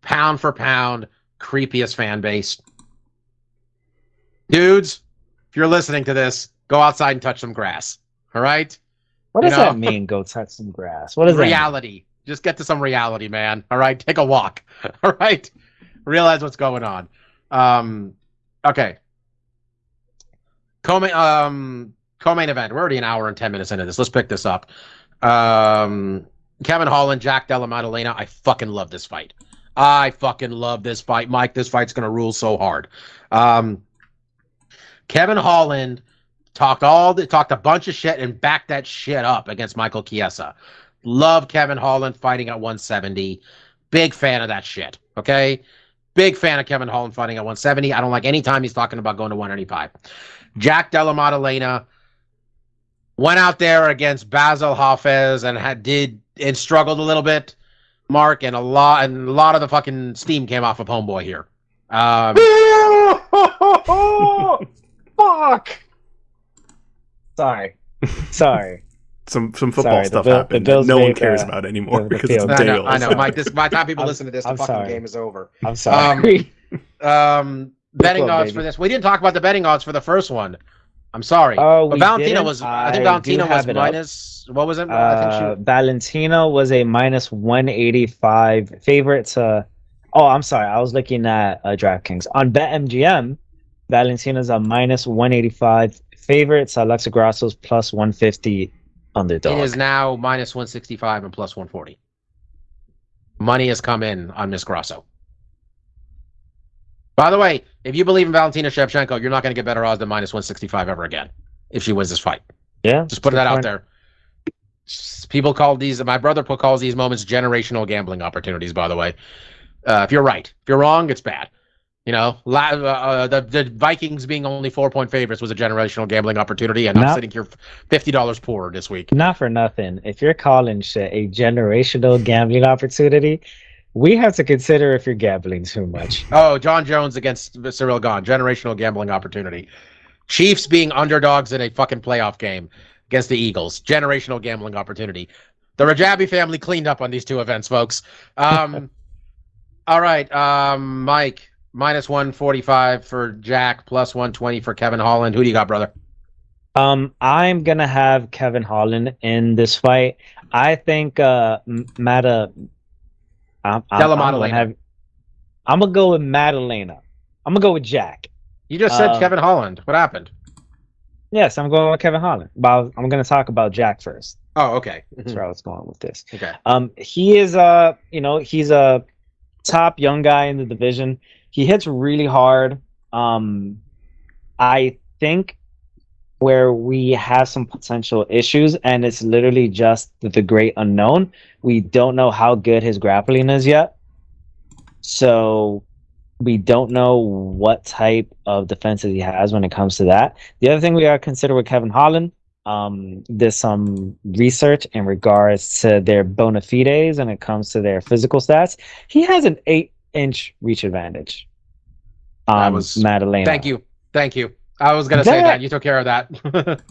pound for pound, creepiest fan base. Dudes, if you're listening to this, go outside and touch some grass. All right? What does you know? that mean, go touch some grass? What is reality. that? Reality. Just get to some reality, man. All right? Take a walk. All right? Realize what's going on. Um, okay. Co-main, um, co-main event. We're already an hour and ten minutes into this. Let's pick this up. Um, Kevin Holland, Jack Della Maddalena. I fucking love this fight. I fucking love this fight. Mike, this fight's going to rule so hard. Um, Kevin Holland talked all the, talked a bunch of shit and backed that shit up against Michael Chiesa. Love Kevin Holland fighting at one seventy. Big fan of that shit, okay? Big fan of Kevin Holland fighting at one seventy. I don't like any time he's talking about going to one ninety-five. Jack Della Maddalena went out there against Basil Hafez and had did and struggled a little bit, Mark, and a lot and a lot of the fucking steam came off of homeboy here. Um, fuck. Sorry, sorry. Some some football sorry, stuff bill, happened. That no made, one cares uh, about anymore the, the because it's I know, I know. Mike, this, by the time people I'm, listen to this, I'm the fucking sorry. game is over. I'm sorry. Um, um, betting odds baby. for this. We didn't talk about the betting odds for the first one. I'm sorry. Oh, but Valentina didn't? was. I think I Valentina was minus. Up. What was it? Uh, I think she... Valentina was a minus one eighty-five favorite to. Oh, I'm sorry. I was looking at uh, DraftKings on BetMGM. Valentina's a minus one eighty-five favorite. So Alexa Grasso's plus one fifty underdog. It is now minus one sixty-five and plus one forty. Money has come in on Miss Grasso. By the way, if you believe in Valentina Shevchenko, you're not going to get better odds than minus one sixty-five ever again if she wins this fight. Yeah. Just put that out there. People call these, my brother calls these moments generational gambling opportunities, by the way. Uh, if you're right. If you're wrong, it's bad. You know, la uh, the, the Vikings being only four-point favorites was a generational gambling opportunity, and not, I'm sitting here fifty dollars poorer this week. Not for nothing. If you're calling shit a generational gambling opportunity, we have to consider if you're gambling too much. Oh, John Jones against Cyril Gane, generational gambling opportunity. Chiefs being underdogs in a fucking playoff game against the Eagles, generational gambling opportunity. The Rajabi family cleaned up on these two events, folks. Um, all right, um, Mike, minus one forty-five for Jack, plus one twenty for Kevin Holland. Who do you got, brother? Um, I'm going to have Kevin Holland in this fight. I think uh, Matta... I'm, I'm, I'm gonna have, I'm gonna go with Maddalena. I'm gonna go with Jack. You just said um, Kevin Holland. What happened? Yes, I'm going with Kevin Holland. But I'm gonna talk about Jack first. Oh, okay. That's where I was going with this. Okay. Um, he is a, you know, he's a top young guy in the division. He hits really hard. Um, I think where we have some potential issues, and it's literally just the great unknown. We don't know how good his grappling is yet. So we don't know what type of defenses he has when it comes to that. The other thing we are considering with Kevin Holland, um, there's some research in regards to their bona fides when it comes to their physical stats. He has an eight-inch reach advantage on Maddalena. Thank you. Thank you. I was gonna that, say that you took care of that.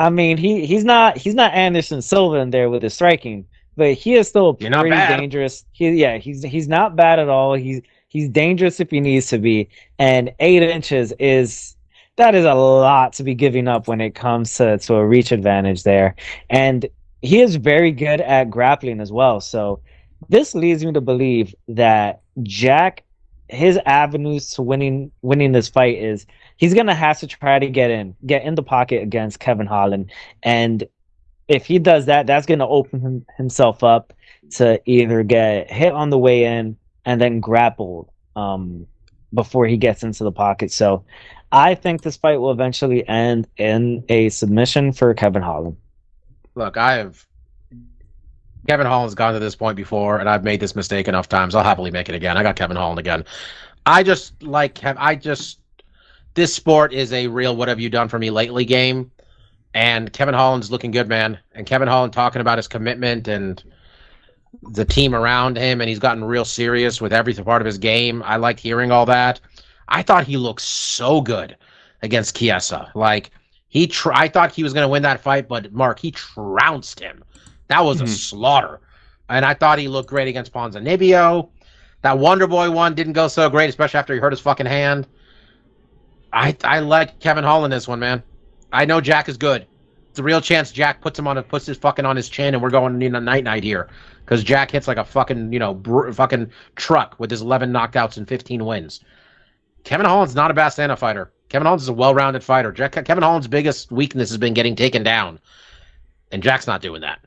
I mean, he he's not he's not Anderson Silva in there with his striking, but he is still You're pretty dangerous. He yeah he's he's not bad at all. He's he's dangerous if he needs to be. And eight inches is that is a lot to be giving up when it comes to to a reach advantage there. And he is very good at grappling as well. So this leads me to believe that Jack, his avenues to winning winning this fight is he's gonna have to try to get in, get in the pocket against Kevin Holland, and if he does that, that's gonna open him, himself up to either get hit on the way in and then grappled um, before he gets into the pocket. So, I think this fight will eventually end in a submission for Kevin Holland. Look, I have Kevin Holland's gone to this point before, and I've made this mistake enough times. I'll happily make it again. I got Kevin Holland again. I just like Kev. I just this sport is a real "what have you done for me lately" game, and Kevin Holland's looking good, man. And Kevin Holland talking about his commitment and the team around him, and he's gotten real serious with every part of his game. I like hearing all that. I thought he looked so good against Chiesa. Like he, tr I thought he was going to win that fight, but Mark, he trounced him. That was a mm-hmm. slaughter. And I thought he looked great against Ponzinibbio. That Wonderboy one didn't go so great, especially after he hurt his fucking hand. I I like Kevin Holland this one, man. I know Jack is good. It's a real chance Jack puts him on a, puts his fucking on his chin, and we're going in a night-night here. Because Jack hits like a fucking, you know, br fucking truck with his eleven knockouts and fifteen wins. Kevin Holland's not a Bastana fighter. Kevin Holland's a well-rounded fighter. Jack, Kevin Holland's biggest weakness has been getting taken down. And Jack's not doing that.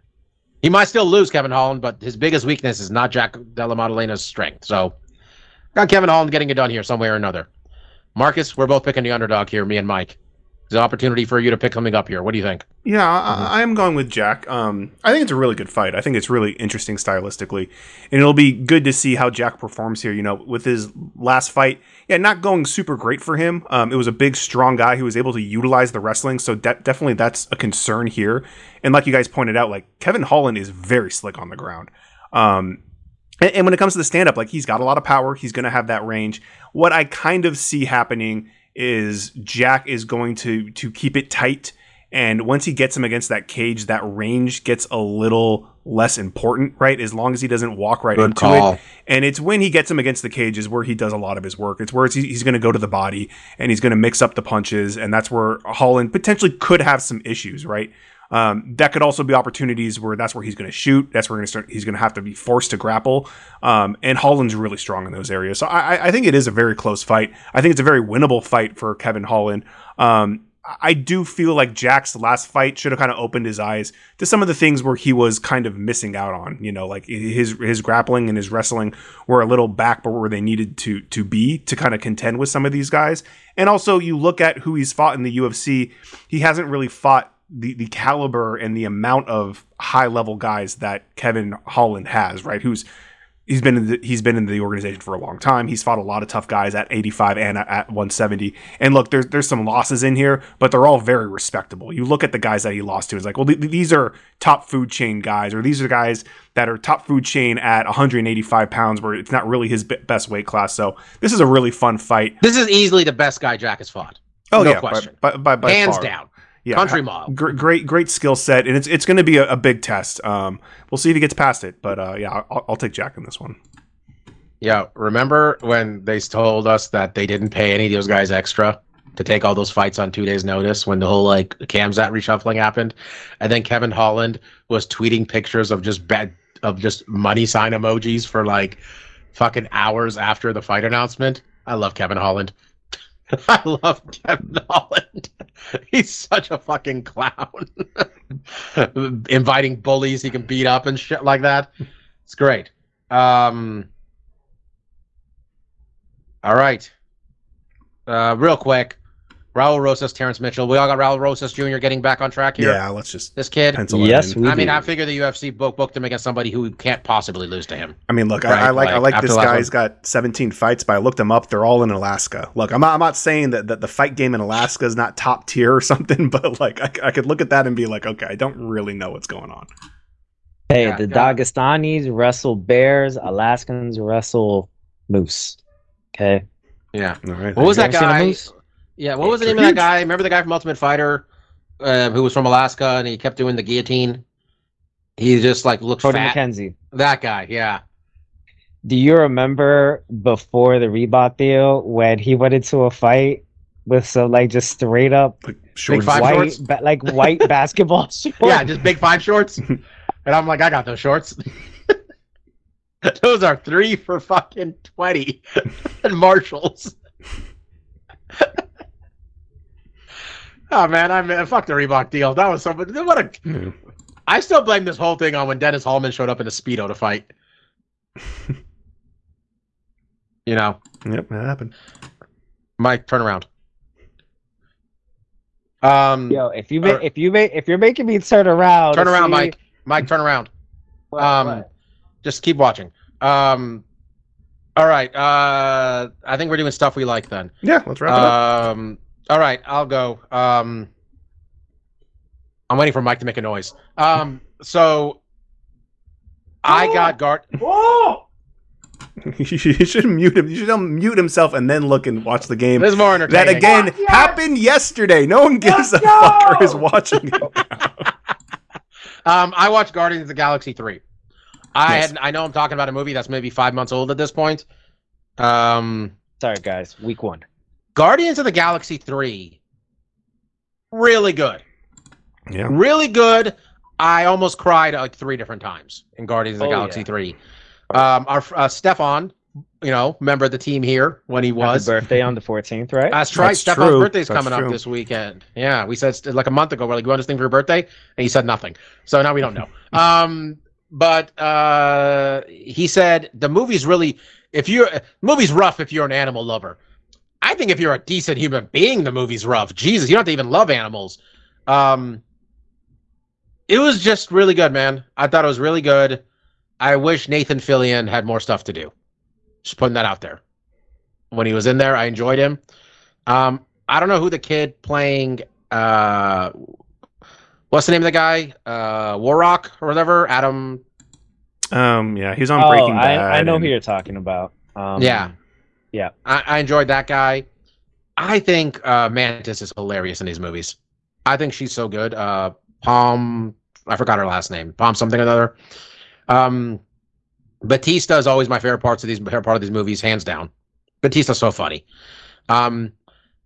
He might still lose Kevin Holland, but his biggest weakness is not Jack Della Maddalena's strength. So got Kevin Holland getting it done here some way or another. Marcus, we're both picking the underdog here, me and Mike. There's an opportunity for you to pick something up here. What do you think? Yeah, I am going with Jack. Um, I think it's a really good fight. I think it's really interesting stylistically. And it'll be good to see how Jack performs here. You know, with his last fight, yeah, not going super great for him. Um, it was a big, strong guy who was able to utilize the wrestling. So de- definitely that's a concern here. And like you guys pointed out, like Kevin Holland is very slick on the ground. Um, and, and when it comes to the stand-up, like he's got a lot of power. He's going to have that range. What I kind of see happening is Jack is going to to keep it tight, and once he gets him against that cage, that range gets a little less important, right? As long as he doesn't walk right Good into call. it. And it's when he gets him against the cage is where he does a lot of his work. It's where it's, he's going to go to the body and he's going to mix up the punches, and that's where Holland potentially could have some issues, right? Um, that could also be opportunities where that's where he's going to shoot. That's where he's going to start, he's going to have to be forced to grapple. Um, and Holland's really strong in those areas. So I, I think it is a very close fight. I think it's a very winnable fight for Kevin Holland. Um, I do feel like Jack's last fight should have kind of opened his eyes to some of the things where he was kind of missing out on, you know, like his his grappling and his wrestling were a little back, but where they needed to to be to kind of contend with some of these guys. And also you look at who he's fought in the U F C. He hasn't really fought the the caliber and the amount of high level guys that Kevin Holland has, right? Who's he's been in the, he's been in the organization for a long time. He's fought a lot of tough guys at eighty-five and at one seventy. And look, there's there's some losses in here, but they're all very respectable. You look at the guys that he lost to, it's like, well, th- these are top food chain guys, or these are guys that are top food chain at one eighty-five pounds, where it's not really his b- best weight class. So this is a really fun fight. This is easily the best guy Jack has fought. Oh no yeah, question, by, by, by, by hands far. down. Yeah, country mob. G- great, great skill set, and it's it's going to be a, a big test. Um, we'll see if he gets past it, but uh, yeah, I'll, I'll take Jack in this one. Yeah, remember when they told us that they didn't pay any of those guys extra to take all those fights on two days' notice when the whole like Khamzat reshuffling happened, and then Kevin Holland was tweeting pictures of just bad of just money sign emojis for like fucking hours after the fight announcement. I love Kevin Holland. I love Kevin Holland. He's such a fucking clown. Inviting bullies he can beat up and shit like that. It's great. Um, all right. Uh, real quick, Raul Rosas, Terrence Mitchell. We all got Raul Rosas Junior getting back on track here. Yeah, let's just this kid. Yes, we I do. mean, I figure the U F C book booked him against somebody who can't possibly lose to him. I mean, look, right? I, I like, like I like this guy. He's got seventeen fights, but I looked him up. They're all in Alaska. Look, I'm not, I'm not saying that, that the fight game in Alaska is not top tier or something, but like I, I could look at that and be like, okay, I don't really know what's going on. Hey, yeah, the yeah. Dagestanis wrestle bears. Alaskans wrestle moose. Okay. Yeah. All right. What was that guy? Yeah, what was the name of that guy? Remember the guy from Ultimate Fighter uh, who was from Alaska and he kept doing the guillotine? He just, like, looked Cody fat. McKenzie. That guy, yeah. Do you remember before the Reebok deal when he went into a fight with some, like, just straight up like shorts, big white, shorts? Ba- like, white basketball shorts? Yeah, just big five shorts. And I'm like, I got those shorts. Those are three for fucking twenty and Marshalls. Oh man, I mean, fuck the Reebok deal. That was so. What a. Hmm. I still blame this whole thing on when Dennis Hallman showed up in a Speedo to fight. You know. Yep, that happened. Mike, turn around. Um. Yo, if you make, or, if you make, if you're making me turn around, turn around, see... Mike. Mike, turn around. What, um, what? Just keep watching. Um. All right. Uh, I think we're doing stuff we like then. Yeah, let's wrap it up. Um. All right, I'll go. Um, I'm waiting for Mike to make a noise. Um, so I oh. got guard. Whoa! You should mute him. You should mute himself and then look and watch the game. This is more entertaining. That again yes. happened yesterday. No one gives Let's a go. fuck or is watching it. um, I watched Guardians of the Galaxy three. I yes. had. I know I'm talking about a movie that's maybe five months old at this point. Um, sorry guys, week one. Guardians of the Galaxy three, really good. Yeah. Really good. I almost cried like three different times in Guardians of the oh, Galaxy yeah. three. Um, our uh, Stefan you know, member of the team here when he was. Happy birthday on the fourteenth, right? That's right. That's Stefan's true. Birthday's That's coming true. Up this weekend. Yeah, we said like a month ago, we're like, you want this thing for your birthday? And he said nothing. So now we don't know. um, but uh, he said the movie's really, if you're, movie's rough if you're an animal lover. I think if you're a decent human being, the movie's rough. Jesus, you don't have to even love animals. Um, it was just really good, man. I thought it was really good. I wish Nathan Fillion had more stuff to do. Just putting that out there. When he was in there, I enjoyed him. Um, I don't know who the kid playing... Uh, what's the name of the guy? Uh, Warrock or whatever? Adam? Um, yeah, he's on oh, Breaking Bad. I, I know and... who you're talking about. Um, yeah. Yeah. I, I enjoyed that guy. I think uh, Mantis is hilarious in these movies. I think she's so good. Uh, Palm... I forgot her last name. Palm something or another. Um... Batista is always my favorite parts of these favorite part of these movies, hands down. Batista's so funny. Um,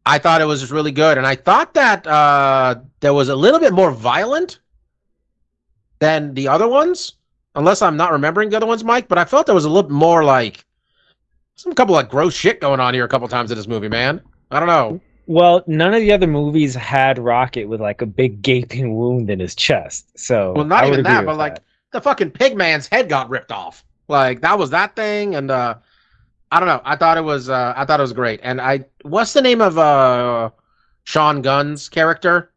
I thought it was just really good, and I thought that uh, there was a little bit more violent than the other ones, unless I'm not remembering the other ones, Mike. But I felt there was a little more like some couple like gross shit going on here a couple times in this movie, man. I don't know. Well, none of the other movies had Rocket with like a big gaping wound in his chest. So well, not even that, but that. Like the fucking pig man's head got ripped off. Like that was that thing, and uh, I don't know. I thought it was, uh, I thought it was great. And I, what's the name of uh, Sean Gunn's character?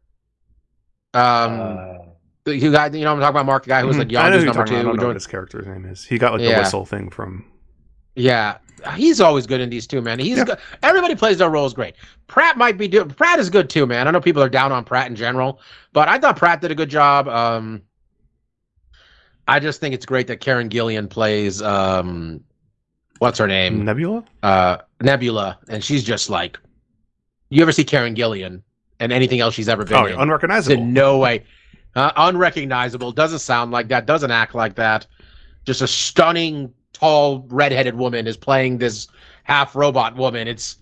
Um, uh, the, you got, you know, I'm talking about Mark, the guy who was like Yondu's number two. About, I don't know what his character's name is. He got like yeah. the whistle thing from. Yeah, he's always good in these two, man. He's yeah. good. Everybody plays their roles great. Pratt might be do. Pratt is good too, man. I know people are down on Pratt in general, but I thought Pratt did a good job. Um. I just think it's great that Karen Gillian plays, um, what's her name? Nebula? Uh, Nebula. And she's just like, you ever see Karen Gillian and anything else she's ever been oh, in? Unrecognizable. It's in no way. Uh, unrecognizable. Doesn't sound like that. Doesn't act like that. Just a stunning, tall, redheaded woman is playing this half-robot woman. It's,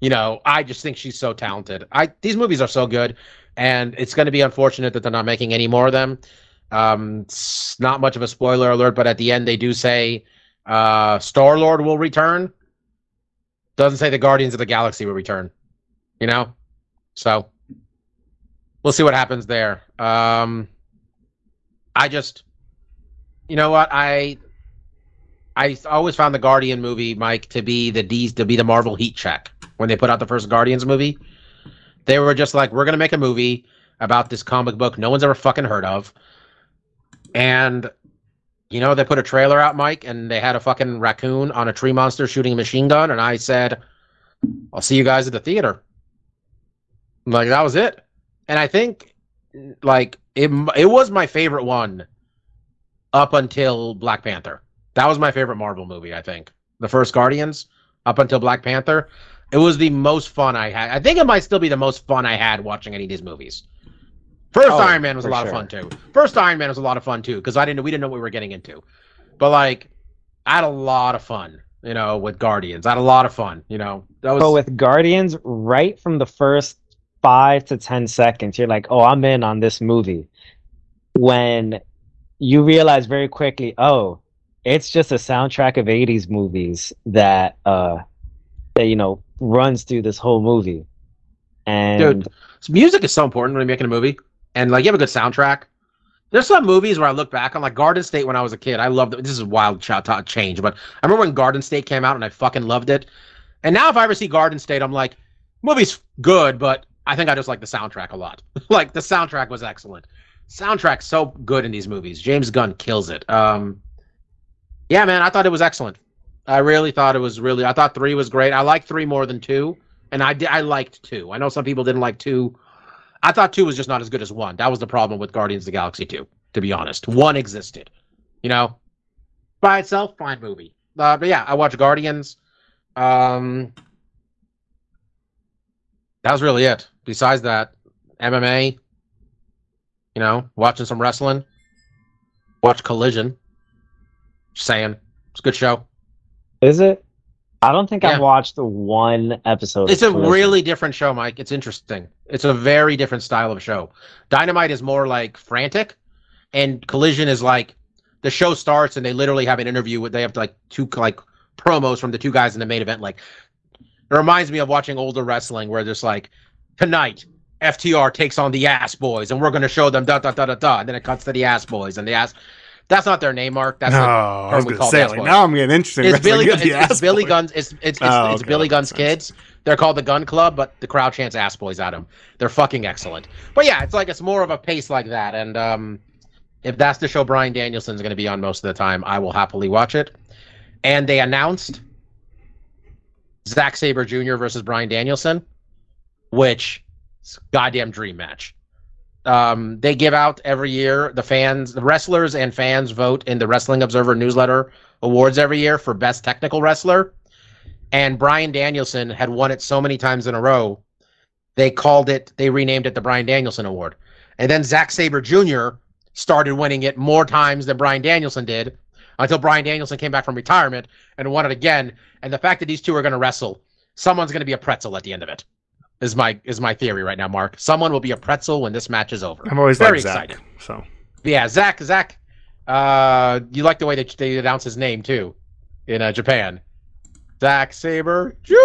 you know, I just think she's so talented. I These movies are so good. And it's going to be unfortunate that they're not making any more of them. Um, it's not much of a spoiler alert, but at the end they do say uh, Star-Lord will return. Doesn't say the Guardians of the Galaxy will return. You know? So, we'll see what happens there. Um, I just... You know what? I I always found the Guardian movie, Mike, to be the D's, to be the Marvel heat check. When they put out the first Guardians movie, they were just like, we're going to make a movie about this comic book no one's ever fucking heard of. And, you know, they put a trailer out, Mike, and they had a fucking raccoon on a tree monster shooting a machine gun. And I said, I'll see you guys at the theater. Like, that was it. And I think, like, it, it was my favorite one up until Black Panther. That was my favorite Marvel movie, I think. The first Guardians up until Black Panther. It was the most fun I had. I think it might still be the most fun I had watching any of these movies. First oh, Iron Man was a lot sure. of fun too. First Iron Man was a lot of fun too because I didn't we didn't know what we were getting into, but like I had a lot of fun, you know, with Guardians. I had a lot of fun, you know. That was... But with Guardians, right from the first five to ten seconds, you're like, oh, I'm in on this movie. When you realize very quickly, oh, it's just a soundtrack of eighties movies that uh, that you know runs through this whole movie. And dude, music is so important when you're making a movie. And, like, you have a good soundtrack. There's some movies where I look back on, like, Garden State when I was a kid. I loved it. This is a wild change, but I remember when Garden State came out and I fucking loved it. And now if I ever see Garden State, I'm like, movie's good, but I think I just like the soundtrack a lot. Like, the soundtrack was excellent. Soundtrack's so good in these movies. James Gunn kills it. Um, yeah, man, I thought it was excellent. I really thought it was really... I thought three was great. I liked three more than two, and I, did, I liked two. I know some people didn't like two. I thought two was just not as good as one. That was the problem with Guardians of the Galaxy two, to be honest. One existed, you know? By itself, fine movie. Uh, but yeah, I watched Guardians. Um, that was really it. Besides that, M M A, you know, watching some wrestling. Watch Collision. Just saying. It's a good show. Is it? I don't think yeah. I've watched one episode. It's a really different show, Mike. It's interesting. It's a very different style of show. Dynamite is more like frantic, and Collision is like the show starts and they literally have an interview with they have like two like promos from the two guys in the main event. Like, it reminds me of watching older wrestling where there's like, tonight, F T R takes on the Ass Boys, and we're going to show them da da da da da, and then it cuts to the Ass Boys and the Ass. That's not their name, Mark. That's no, not I was we call say, like, now I'm getting interested. It's Billy, it's, it's Billy Gunn's. It's it's, it's, oh, it's okay. Billy Gunn's kids. They're called the Gun Club, but the crowd chants Ass Boys at them. They're fucking excellent. But yeah, it's like it's more of a pace like that. And um, if that's the show Bryan Danielson's going to be on most of the time, I will happily watch it. And they announced Zack Sabre Junior versus Bryan Danielson, which is a goddamn dream match. Um, they give out every year, the fans, the wrestlers and fans vote in the Wrestling Observer Newsletter Awards every year for Best Technical Wrestler. And Bryan Danielson had won it so many times in a row, they called it, they renamed it the Bryan Danielson Award. And then Zack Sabre Junior started winning it more times than Bryan Danielson did, until Bryan Danielson came back from retirement and won it again. And the fact that these two are going to wrestle, someone's going to be a pretzel at the end of it. Is my is my theory right now, Mark? Someone will be a pretzel when this match is over. I'm always very like Zach, excited. So yeah, Zach, Zach, uh, you like the way that they announce his name too, in uh, Japan. Zack Sabre Junior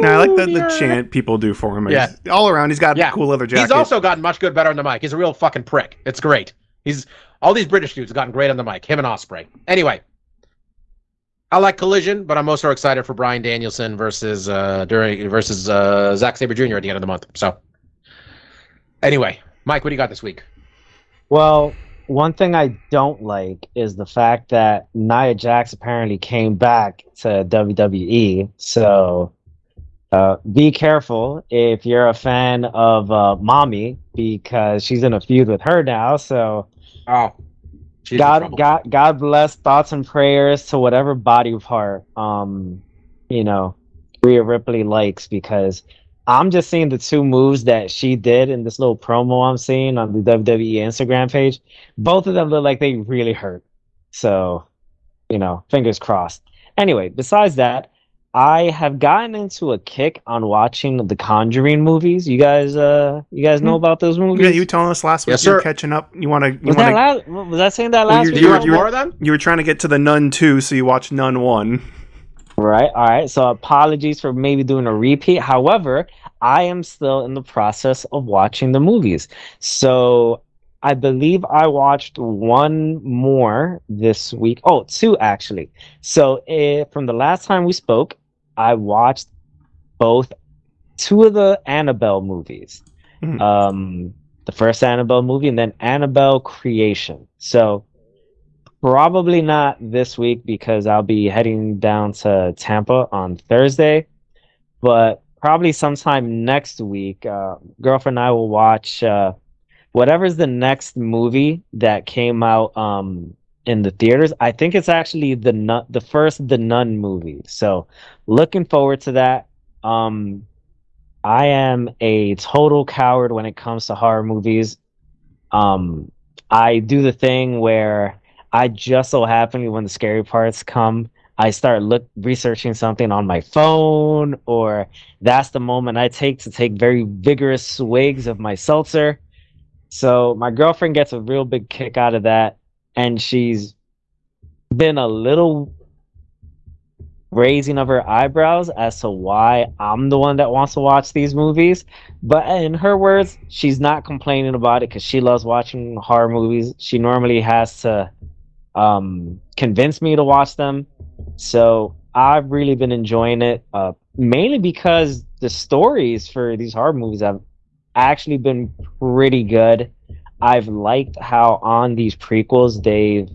Now I like the, the chant people do for him. Yeah. All around, he's got yeah. a cool leather jacket. He's also gotten much good better on the mic. He's a real fucking prick. It's great. He's all these British dudes have gotten great on the mic. Him and Ospreay. Anyway, I like Collision, but I'm also excited for Bryan Danielson versus uh, during versus uh, Zack Sabre Junior at the end of the month. So, anyway, Mike, what do you got this week? Well, one thing I don't like is the fact that Nia Jax apparently came back to W W E. So, uh, be careful if you're a fan of uh, Mommy, because she's in a feud with her now. So, oh. God, God, God bless thoughts and prayers to whatever body part, um, you know, Rhea Ripley likes, because I'm just seeing the two moves that she did in this little promo I'm seeing on the W W E Instagram page. Both of them look like they really hurt. So, you know, fingers crossed. Anyway, besides that, I have gotten into a kick on watching the Conjuring movies. You guys, uh, you guys know about those movies? Yeah, you were telling us last week yes, you're catching up. You want to? Was wanna... that last? Was I saying that last well, week? You were, you, were, you were trying to get to the Nun two, so you watched Nun one. Right. All right. So apologies for maybe doing a repeat. However, I am still in the process of watching the movies. So I believe I watched one more this week. Oh, two actually. So it, from the last time we spoke, I watched both two of the Annabelle movies, mm. um, the first Annabelle movie and then Annabelle Creation. So probably not this week because I'll be heading down to Tampa on Thursday, but probably sometime next week, uh, girlfriend and I will watch uh, whatever's the next movie that came out um, in the theaters. I think it's actually the nun, the first The Nun movie. So looking forward to that. Um, I am a total coward when it comes to horror movies. Um, I do the thing where I just so happen when the scary parts come, I start look researching something on my phone, or that's the moment I take to take very vigorous swigs of my seltzer. So my girlfriend gets a real big kick out of that. And she's been a little raising of her eyebrows as to why I'm the one that wants to watch these movies. But in her words, she's not complaining about it because she loves watching horror movies. She normally has to um, convince me to watch them. So I've really been enjoying it, uh, mainly because the stories for these horror movies have actually been pretty good. I've liked how on these prequels they've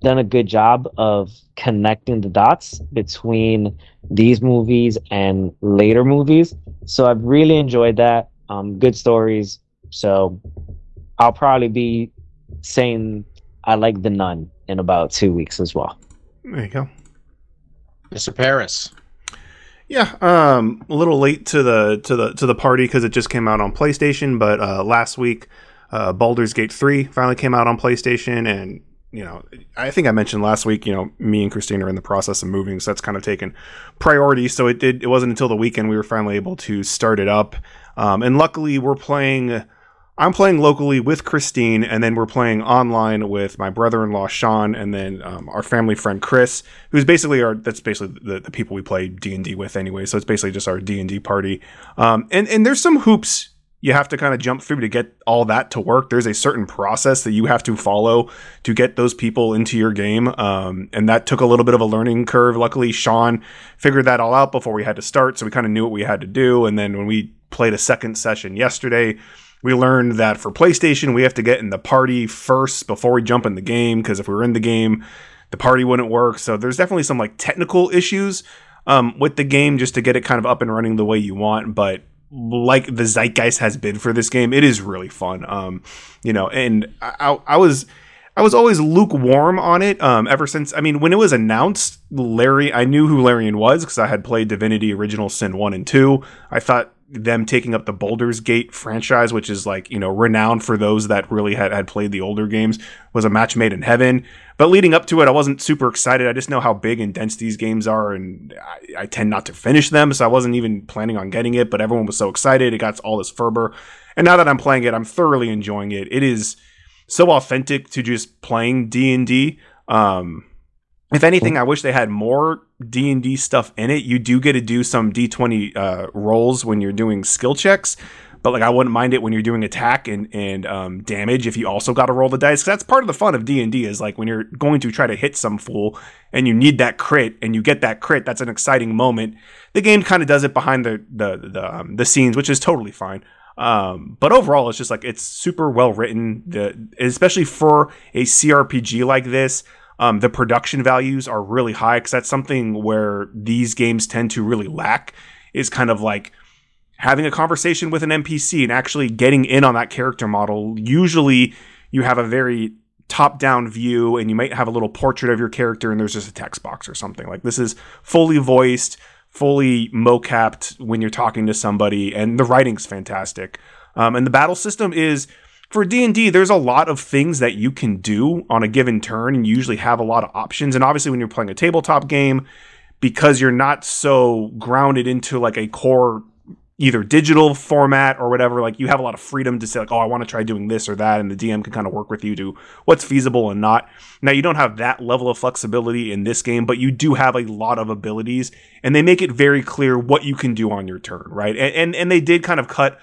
done a good job of connecting the dots between these movies and later movies. So I've really enjoyed that. Um, good stories. So I'll probably be saying I like The Nun in about two weeks as well. There you go. Mister Paris. Yeah, um, a little late to the to the to the party because it just came out on PlayStation, but uh, last week. Uh, Baldur's Gate three finally came out on PlayStation, and you know, I think I mentioned last week, you know, me and Christine are in the process of moving, so that's kind of taken priority. So it did. It wasn't until the weekend we were finally able to start it up, um, and luckily we're playing I'm playing locally with Christine, and then we're playing online with my brother-in-law, Sean, and then um, our family friend, Chris, who's basically our, that's basically the, the people we play D and D with anyway. So it's basically just our D and D party. Um, and, and there's some hoops you have to kind of jump through to get all that to work. There's a certain process that you have to follow to get those people into your game. Um, and that took a little bit of a learning curve. Luckily, Sean figured that all out before we had to start. So we kind of knew what we had to do. And then when we played a second session yesterday, we learned that for PlayStation, we have to get in the party first before we jump in the game, because if we were in the game, the party wouldn't work. So there's definitely some like technical issues um, with the game just to get it kind of up and running the way you want. But like the zeitgeist has been for this game, it is really fun. Um, you know, and I, I was I was always lukewarm on it um, ever since. I mean, when it was announced, Larry, I knew who Larian was because I had played Divinity Original Sin one and two. I thought them taking up the Baldur's Gate franchise, which is like, you know, renowned for those that really had, had played the older games, was a match made in heaven. But leading up to it, I wasn't super excited. I just know how big and dense these games are, and I, I tend not to finish them, so I wasn't even planning on getting it, but everyone was so excited. It got all this fervor. And now that I'm playing it, I'm thoroughly enjoying it. It is so authentic to just playing D and D. Um, if anything, I wish they had more D and D stuff in it. You do get to do some D twenty uh, rolls when you're doing skill checks, but like I wouldn't mind it when you're doing attack and and um, damage if you also got to roll the dice. 'Cause that's part of the fun of D and D is like when you're going to try to hit some fool and you need that crit and you get that crit. That's an exciting moment. The game kind of does it behind the the the, um, the scenes, which is totally fine. Um, but overall, it's just like it's super well written, the, especially for a C R P G like this. Um, the production values are really high because that's something where these games tend to really lack is kind of like having a conversation with an N P C and actually getting in on that character model. Usually you have a very top-down view and you might have a little portrait of your character and there's just a text box or something. Like this is fully voiced, fully mocapped when you're talking to somebody, and the writing's fantastic. Um, and the battle system is... For D and D, there's a lot of things that you can do on a given turn, and you usually have a lot of options. And obviously when you're playing a tabletop game, because you're not so grounded into like a core either digital format or whatever, like you have a lot of freedom to say like, oh, I want to try doing this or that. And the D M can kind of work with you to what's feasible and not. Now you don't have that level of flexibility in this game, but you do have a lot of abilities, and they make it very clear what you can do on your turn, right? And and, and they did kind of cut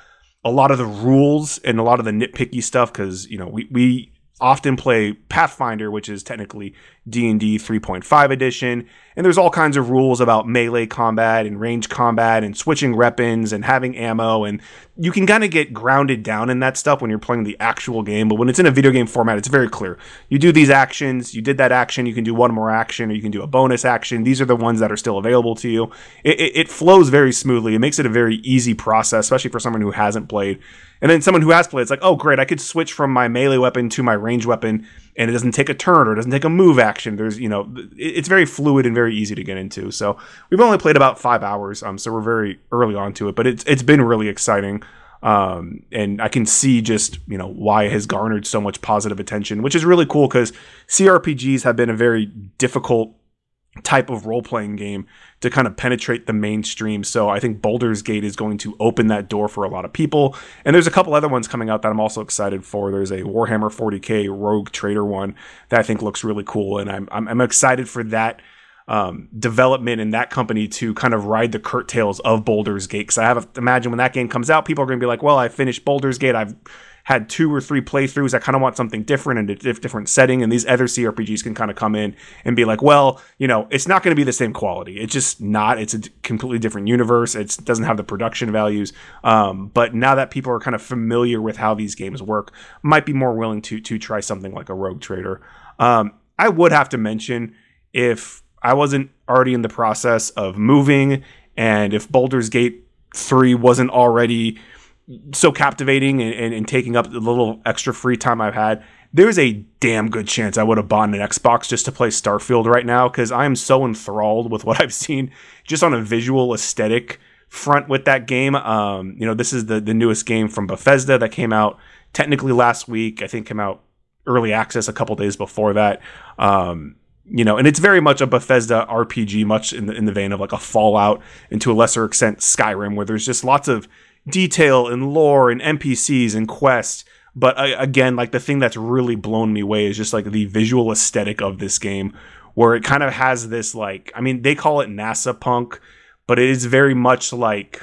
a lot of the rules and a lot of the nitpicky stuff, because, you know, we, we often play Pathfinder, which is technically D and D three point five edition. And there's all kinds of rules about melee combat and range combat and switching weapons and having ammo. And you can kind of get grounded down in that stuff when you're playing the actual game. But when it's in a video game format, it's very clear. You do these actions. You did that action. You can do one more action, or you can do a bonus action. These are the ones that are still available to you. It, it, it flows very smoothly. It makes it a very easy process, especially for someone who hasn't played. And then someone who has played, it's like, oh, great, I could switch from my melee weapon to my range weapon, and it doesn't take a turn or it doesn't take a move action. There's, you know, it's very fluid and very easy to get into. So we've only played about five hours, um, so we're very early on to it, but it's it's been really exciting. Um, and I can see just, you know, why it has garnered so much positive attention, which is really cool because C R P Gs have been a very difficult type of role-playing game to kind of penetrate the mainstream. So I think Baldur's Gate is going to open that door for a lot of people. And there's a couple other ones coming out that I'm also excited for. There's a Warhammer forty K Rogue Trader one that I think looks really cool. And I'm I'm, I'm excited for that um, development and that company to kind of ride the curtails of Baldur's Gate. Because I have to imagine when that game comes out, people are going to be like, well, I finished Baldur's Gate. I've had two or three playthroughs. I kind of want something different and a different setting. And these other C R P Gs can kind of come in and be like, well, you know, it's not going to be the same quality. It's just not. It's a completely different universe. It doesn't have the production values. Um, but now that people are kind of familiar with how these games work, might be more willing to to try something like a Rogue Trader. Um, I would have to mention, if I wasn't already in the process of moving, and if Baldur's Gate three wasn't already so captivating and, and, and taking up the little extra free time I've had, there's a damn good chance I would have bought an Xbox just to play Starfield right now, because I am so enthralled with what I've seen just on a visual aesthetic front with that game. Um, you know, this is the, the newest game from Bethesda that came out technically last week. I think came out early access a couple days before that. Um, You know, and it's very much a Bethesda R P G, much in the, in the vein of like a Fallout, and to a lesser extent Skyrim, where there's just lots of detail and lore and N P Cs and quests. But I, again, like the thing that's really blown me away is just like the visual aesthetic of this game, where it kind of has this like, I mean, they call it NASA punk, but it is very much like,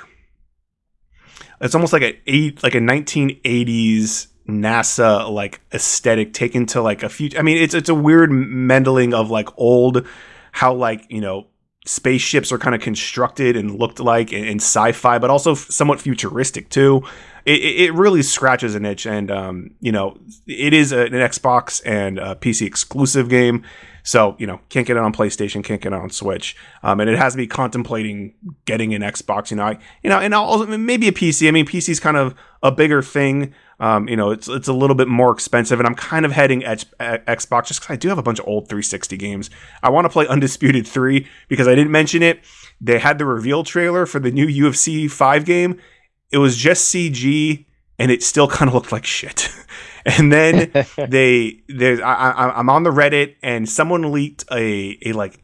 it's almost like a eight, like a nineteen eighties NASA like aesthetic taken to like a future. I mean, it's it's a weird meddling of like old, how like, you know, spaceships are kind of constructed and looked like in sci-fi, but also f- somewhat futuristic too. It, it really scratches an itch, and um, you know, it is a, an Xbox and a P C exclusive game, so you know, can't get it on PlayStation, can't get it on Switch, um, and it has me contemplating getting an Xbox. You know, I, you know, and also maybe a P C. I mean, P C is kind of a bigger thing. Um, you know, it's it's a little bit more expensive, and I'm kind of heading at, at Xbox just because I do have a bunch of old three sixty games. I want to play Undisputed three because I didn't mention it. They had the reveal trailer for the new U F C five game. It was just C G, and it still kind of looked like shit. And then they there's I, I, I'm on the Reddit, and someone leaked a a like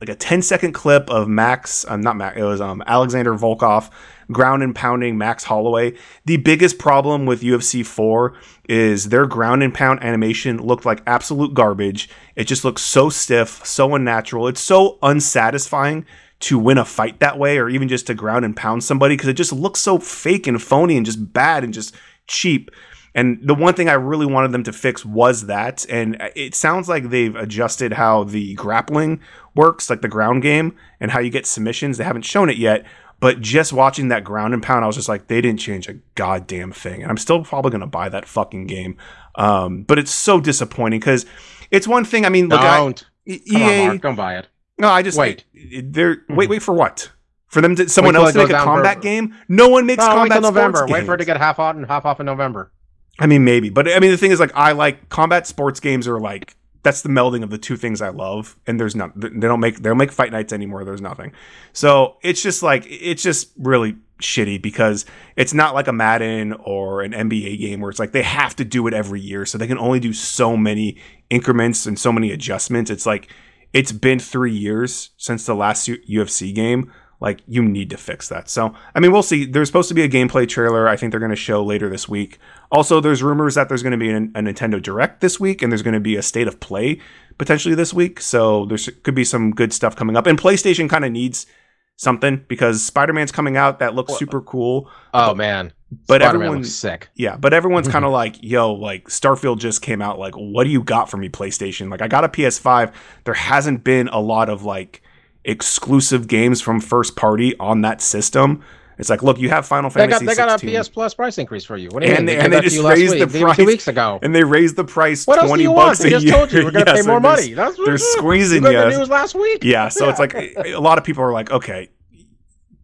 like a ten second clip of Max. I'm um, not Max. It was um Alexander Volkov. Ground and pounding Max Holloway. The biggest problem with U F C four is their ground and pound animation looked like absolute garbage. It just looks so stiff, so unnatural. It's so unsatisfying to win a fight that way, or even just to ground and pound somebody, because it just looks so fake and phony and just bad and just cheap. And the one thing I really wanted them to fix was that. And it sounds like they've adjusted how the grappling works, like the ground game, and how you get submissions. They haven't shown it yet. But just watching that ground and pound, I was just like, they didn't change a goddamn thing. And I'm still probably going to buy that fucking game. Um, but it's so disappointing because it's one thing. I mean, look, don't. I, E A, come on, Mark, don't buy it. No, I just wait. They're mm-hmm. wait, wait for what? For them to someone else to make a combat for, game? No one makes no, combat sports November. Games. Wait for it to get half out and half off in November. I mean, maybe. But I mean, the thing is, like, I like combat sports games are like. That's the melding of the two things I love, and there's not they don't make they don't make fight nights anymore. There's nothing, so it's just like it's just really shitty because it's not like a Madden or an N B A game where it's like they have to do it every year, so they can only do so many increments and so many adjustments. It's like it's been three years since the last U F C game. Like you need to fix that. So I mean, we'll see. There's supposed to be a gameplay trailer. I think they're going to show later this week. Also, there's rumors that there's going to be an, a Nintendo Direct this week, and there's going to be a State of Play potentially this week. So there could be some good stuff coming up. And PlayStation kind of needs something because Spider-Man's coming out. That looks super cool. Oh, but, man. But Spider-Man everyone's sick. Yeah. But everyone's kind of like, yo, like Starfield just came out. Like, what do you got for me, PlayStation? Like, I got a P S five. There hasn't been a lot of like exclusive games from first party on that system. It's like, look, you have Final Fantasy sixteen. They got, they got a P S Plus price increase for you. What do you and mean? They, they, and they just raised the price two weeks ago. And they raised the price what twenty bucks a year. What else do you want? They just told you we're going to yes, pay more money. That's what they're squeezing you. You got the news last week. Yeah, so yeah. It's like a lot of people are like, okay,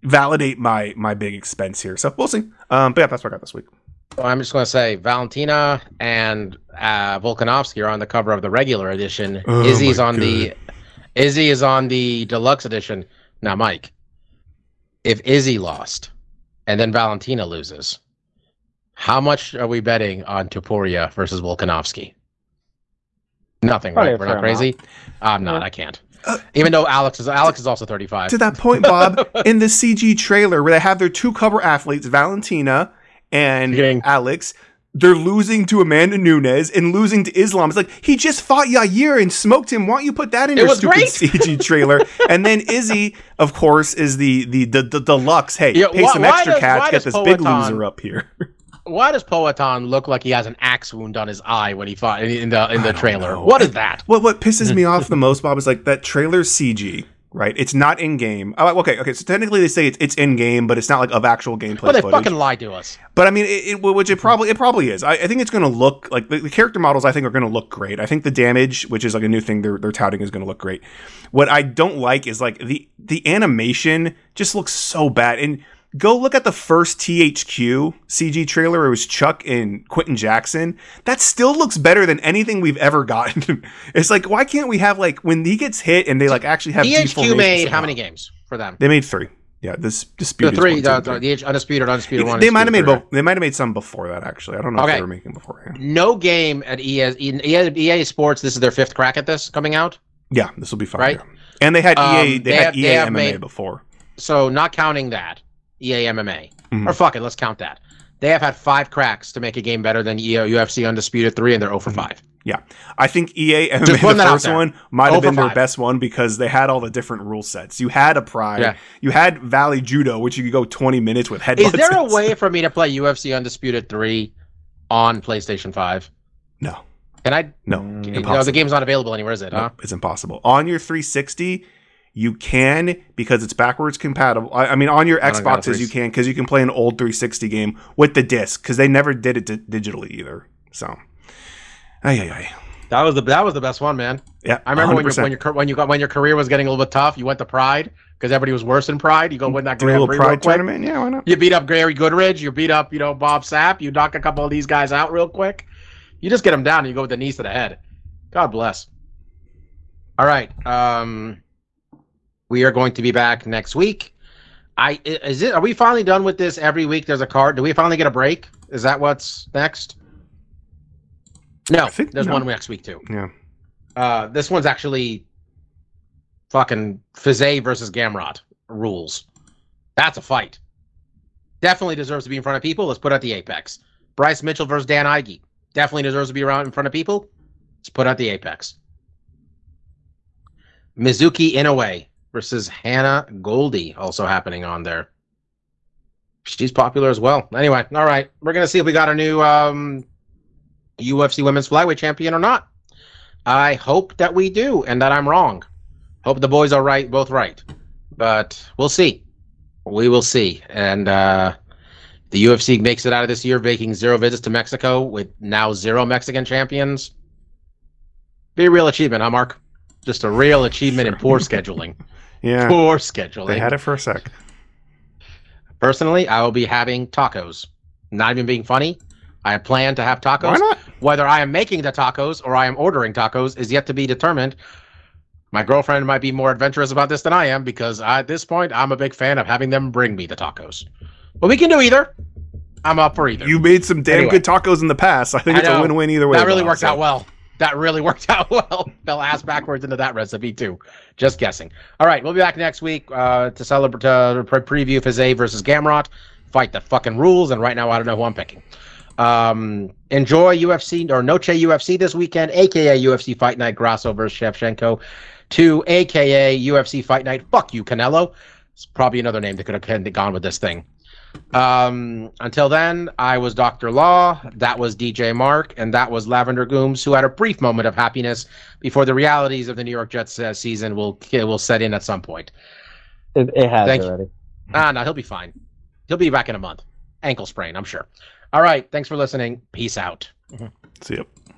validate my my big expense here. So we'll see. Um, but yeah, that's what I got this week. Well, I'm just going to say Valentina and uh, Volkanovski are on the cover of the regular edition. Oh, Izzy's on God. the Izzy is on the deluxe edition. Now, Mike. If Izzy lost, and then Valentina loses, how much are we betting on Topuria versus Volkanovski? Nothing, right? Probably We're not crazy. Amount. I'm not. Yeah. I can't. Uh, Even though Alex is Alex is also thirty-five. To that point, Bob, in the C G trailer where they have their two cover athletes, Valentina and Dang. Alex. They're losing to Amanda Nunes and losing to Islam. It's like, he just fought Yair and smoked him. Why don't you put that in your stupid great. C G trailer? And then Izzy, of course, is the the, the, the deluxe. Hey, yeah, pay why, some extra does, cash. Get this Poetan, big loser up here. Why does Poetan look like he has an axe wound on his eye when he fought in the in the trailer? Know. What is that? What, what pisses me off the most, Bob, is like that trailer's C G. Right, it's not in game. Oh, okay, okay. So technically, they say it's it's in game, but it's not like of actual gameplay. Well, they footage. fucking lied to us. But I mean, it, it, which it probably it probably is. I, I think it's going to look like the, the character models. I think are going to look great. I think the damage, which is like a new thing they're they're touting, is going to look great. What I don't like is like the the animation just looks so bad. And go look at the first T H Q C G trailer. It was Chuck and Quentin Jackson. That still looks better than anything we've ever gotten. It's like, why can't we have like when he gets hit and they like actually have T H Q made how many games for them? They made three. Yeah, this dispute. The three, the, the, the undisputed, undisputed one. They might have made both. They might have made some before that. Actually, I don't know okay. if they were making before. Yeah. No game at E A, E A Sports. This is their fifth crack at this coming out. Yeah, this will be fun. Right, yeah. And they had um, E A. They, they had have, E A they M M A made, before. So not counting that. E A M M A Mm-hmm. Or fuck it, let's count that. They have had five cracks to make a game better than E O U F C Undisputed three, and they're zero for five. Yeah. I think E A M M A, the first one, might have been their best one because they had all the different rule sets. You had a pride. Yeah. You had Valley Judo, which you could go twenty minutes with headbutts. Is there a way for me to play U F C Undisputed three on PlayStation five? No. Can I? No. Can, you know, the game's not available anywhere, is it? No, huh? It's impossible. On your three sixty... You can, because it's backwards compatible. I, I mean, on your Xboxes, you can, because you can play an old three sixty game with the disc, because they never did it di- digitally either. So, ay, ay, ay. That was the that was the best one, man. Yeah, I remember when, when your when you got when your career was getting a little bit tough, you went to Pride because everybody was worse than Pride. You go win that Grand Prix Pride tournament, yeah, why not? You beat up Gary Goodridge, you beat up you know Bob Sapp, you knock a couple of these guys out real quick. You just get them down and you go with the knees to the head. God bless. All right. Um. We are going to be back next week. I is it? Are we finally done with this? Every week there's a card. Do we finally get a break? Is that what's next? No, I think there's no. one next week too. Yeah. Uh, this one's actually fucking Fizay versus Gamrot rules. That's a fight. Definitely deserves to be in front of people. Let's put out the Apex. Bryce Mitchell versus Dan Ige. Definitely deserves to be around in front of people. Let's put out the Apex. Mizuki Inoue versus Hannah Goldie, also happening on there. She's popular as well. Anyway, all right. We're going to see if we got a new um, U F C Women's Flyweight Champion or not. I hope that we do and that I'm wrong. Hope the boys are right, both right. But we'll see. We will see. And uh, the U F C makes it out of this year, making zero visits to Mexico with now zero Mexican champions. Be a real achievement, huh, Mark? Just a real achievement sure. in poor scheduling. Yeah. Poor scheduling. They had it for a sec. Personally, I will be having tacos. Not even being funny. I plan to have tacos. Why not? Whether I am making the tacos or I am ordering tacos is yet to be determined. My girlfriend might be more adventurous about this than I am because I, at this point, I'm a big fan of having them bring me the tacos. But we can do either. I'm up for either. You made some damn anyway. good tacos in the past. I think I it's know. a win-win either way. That really worked so. out well. That really worked out well. Fell ass backwards into that recipe, too. Just guessing. All right, we'll be back next week uh, to celebrate to pre- preview Fizay versus Gamrot. Fight that fucking rules, and right now I don't know who I'm picking. Um, enjoy U F C or Noche U F C this weekend, a k a. U F C Fight Night Grasso versus Shevchenko to a k a. U F C Fight Night Fuck You Canelo. It's probably another name that could have gone with this thing. Um, until then, I was Doctor Law, that was D J Mark, and that was Lavender Gooms, who had a brief moment of happiness before the realities of the New York Jets uh, season will will set in at some point. It, it has Thank already. You. Ah, no, he'll be fine. He'll be back in a month. Ankle sprain, I'm sure. All right, thanks for listening. Peace out. Mm-hmm. See ya.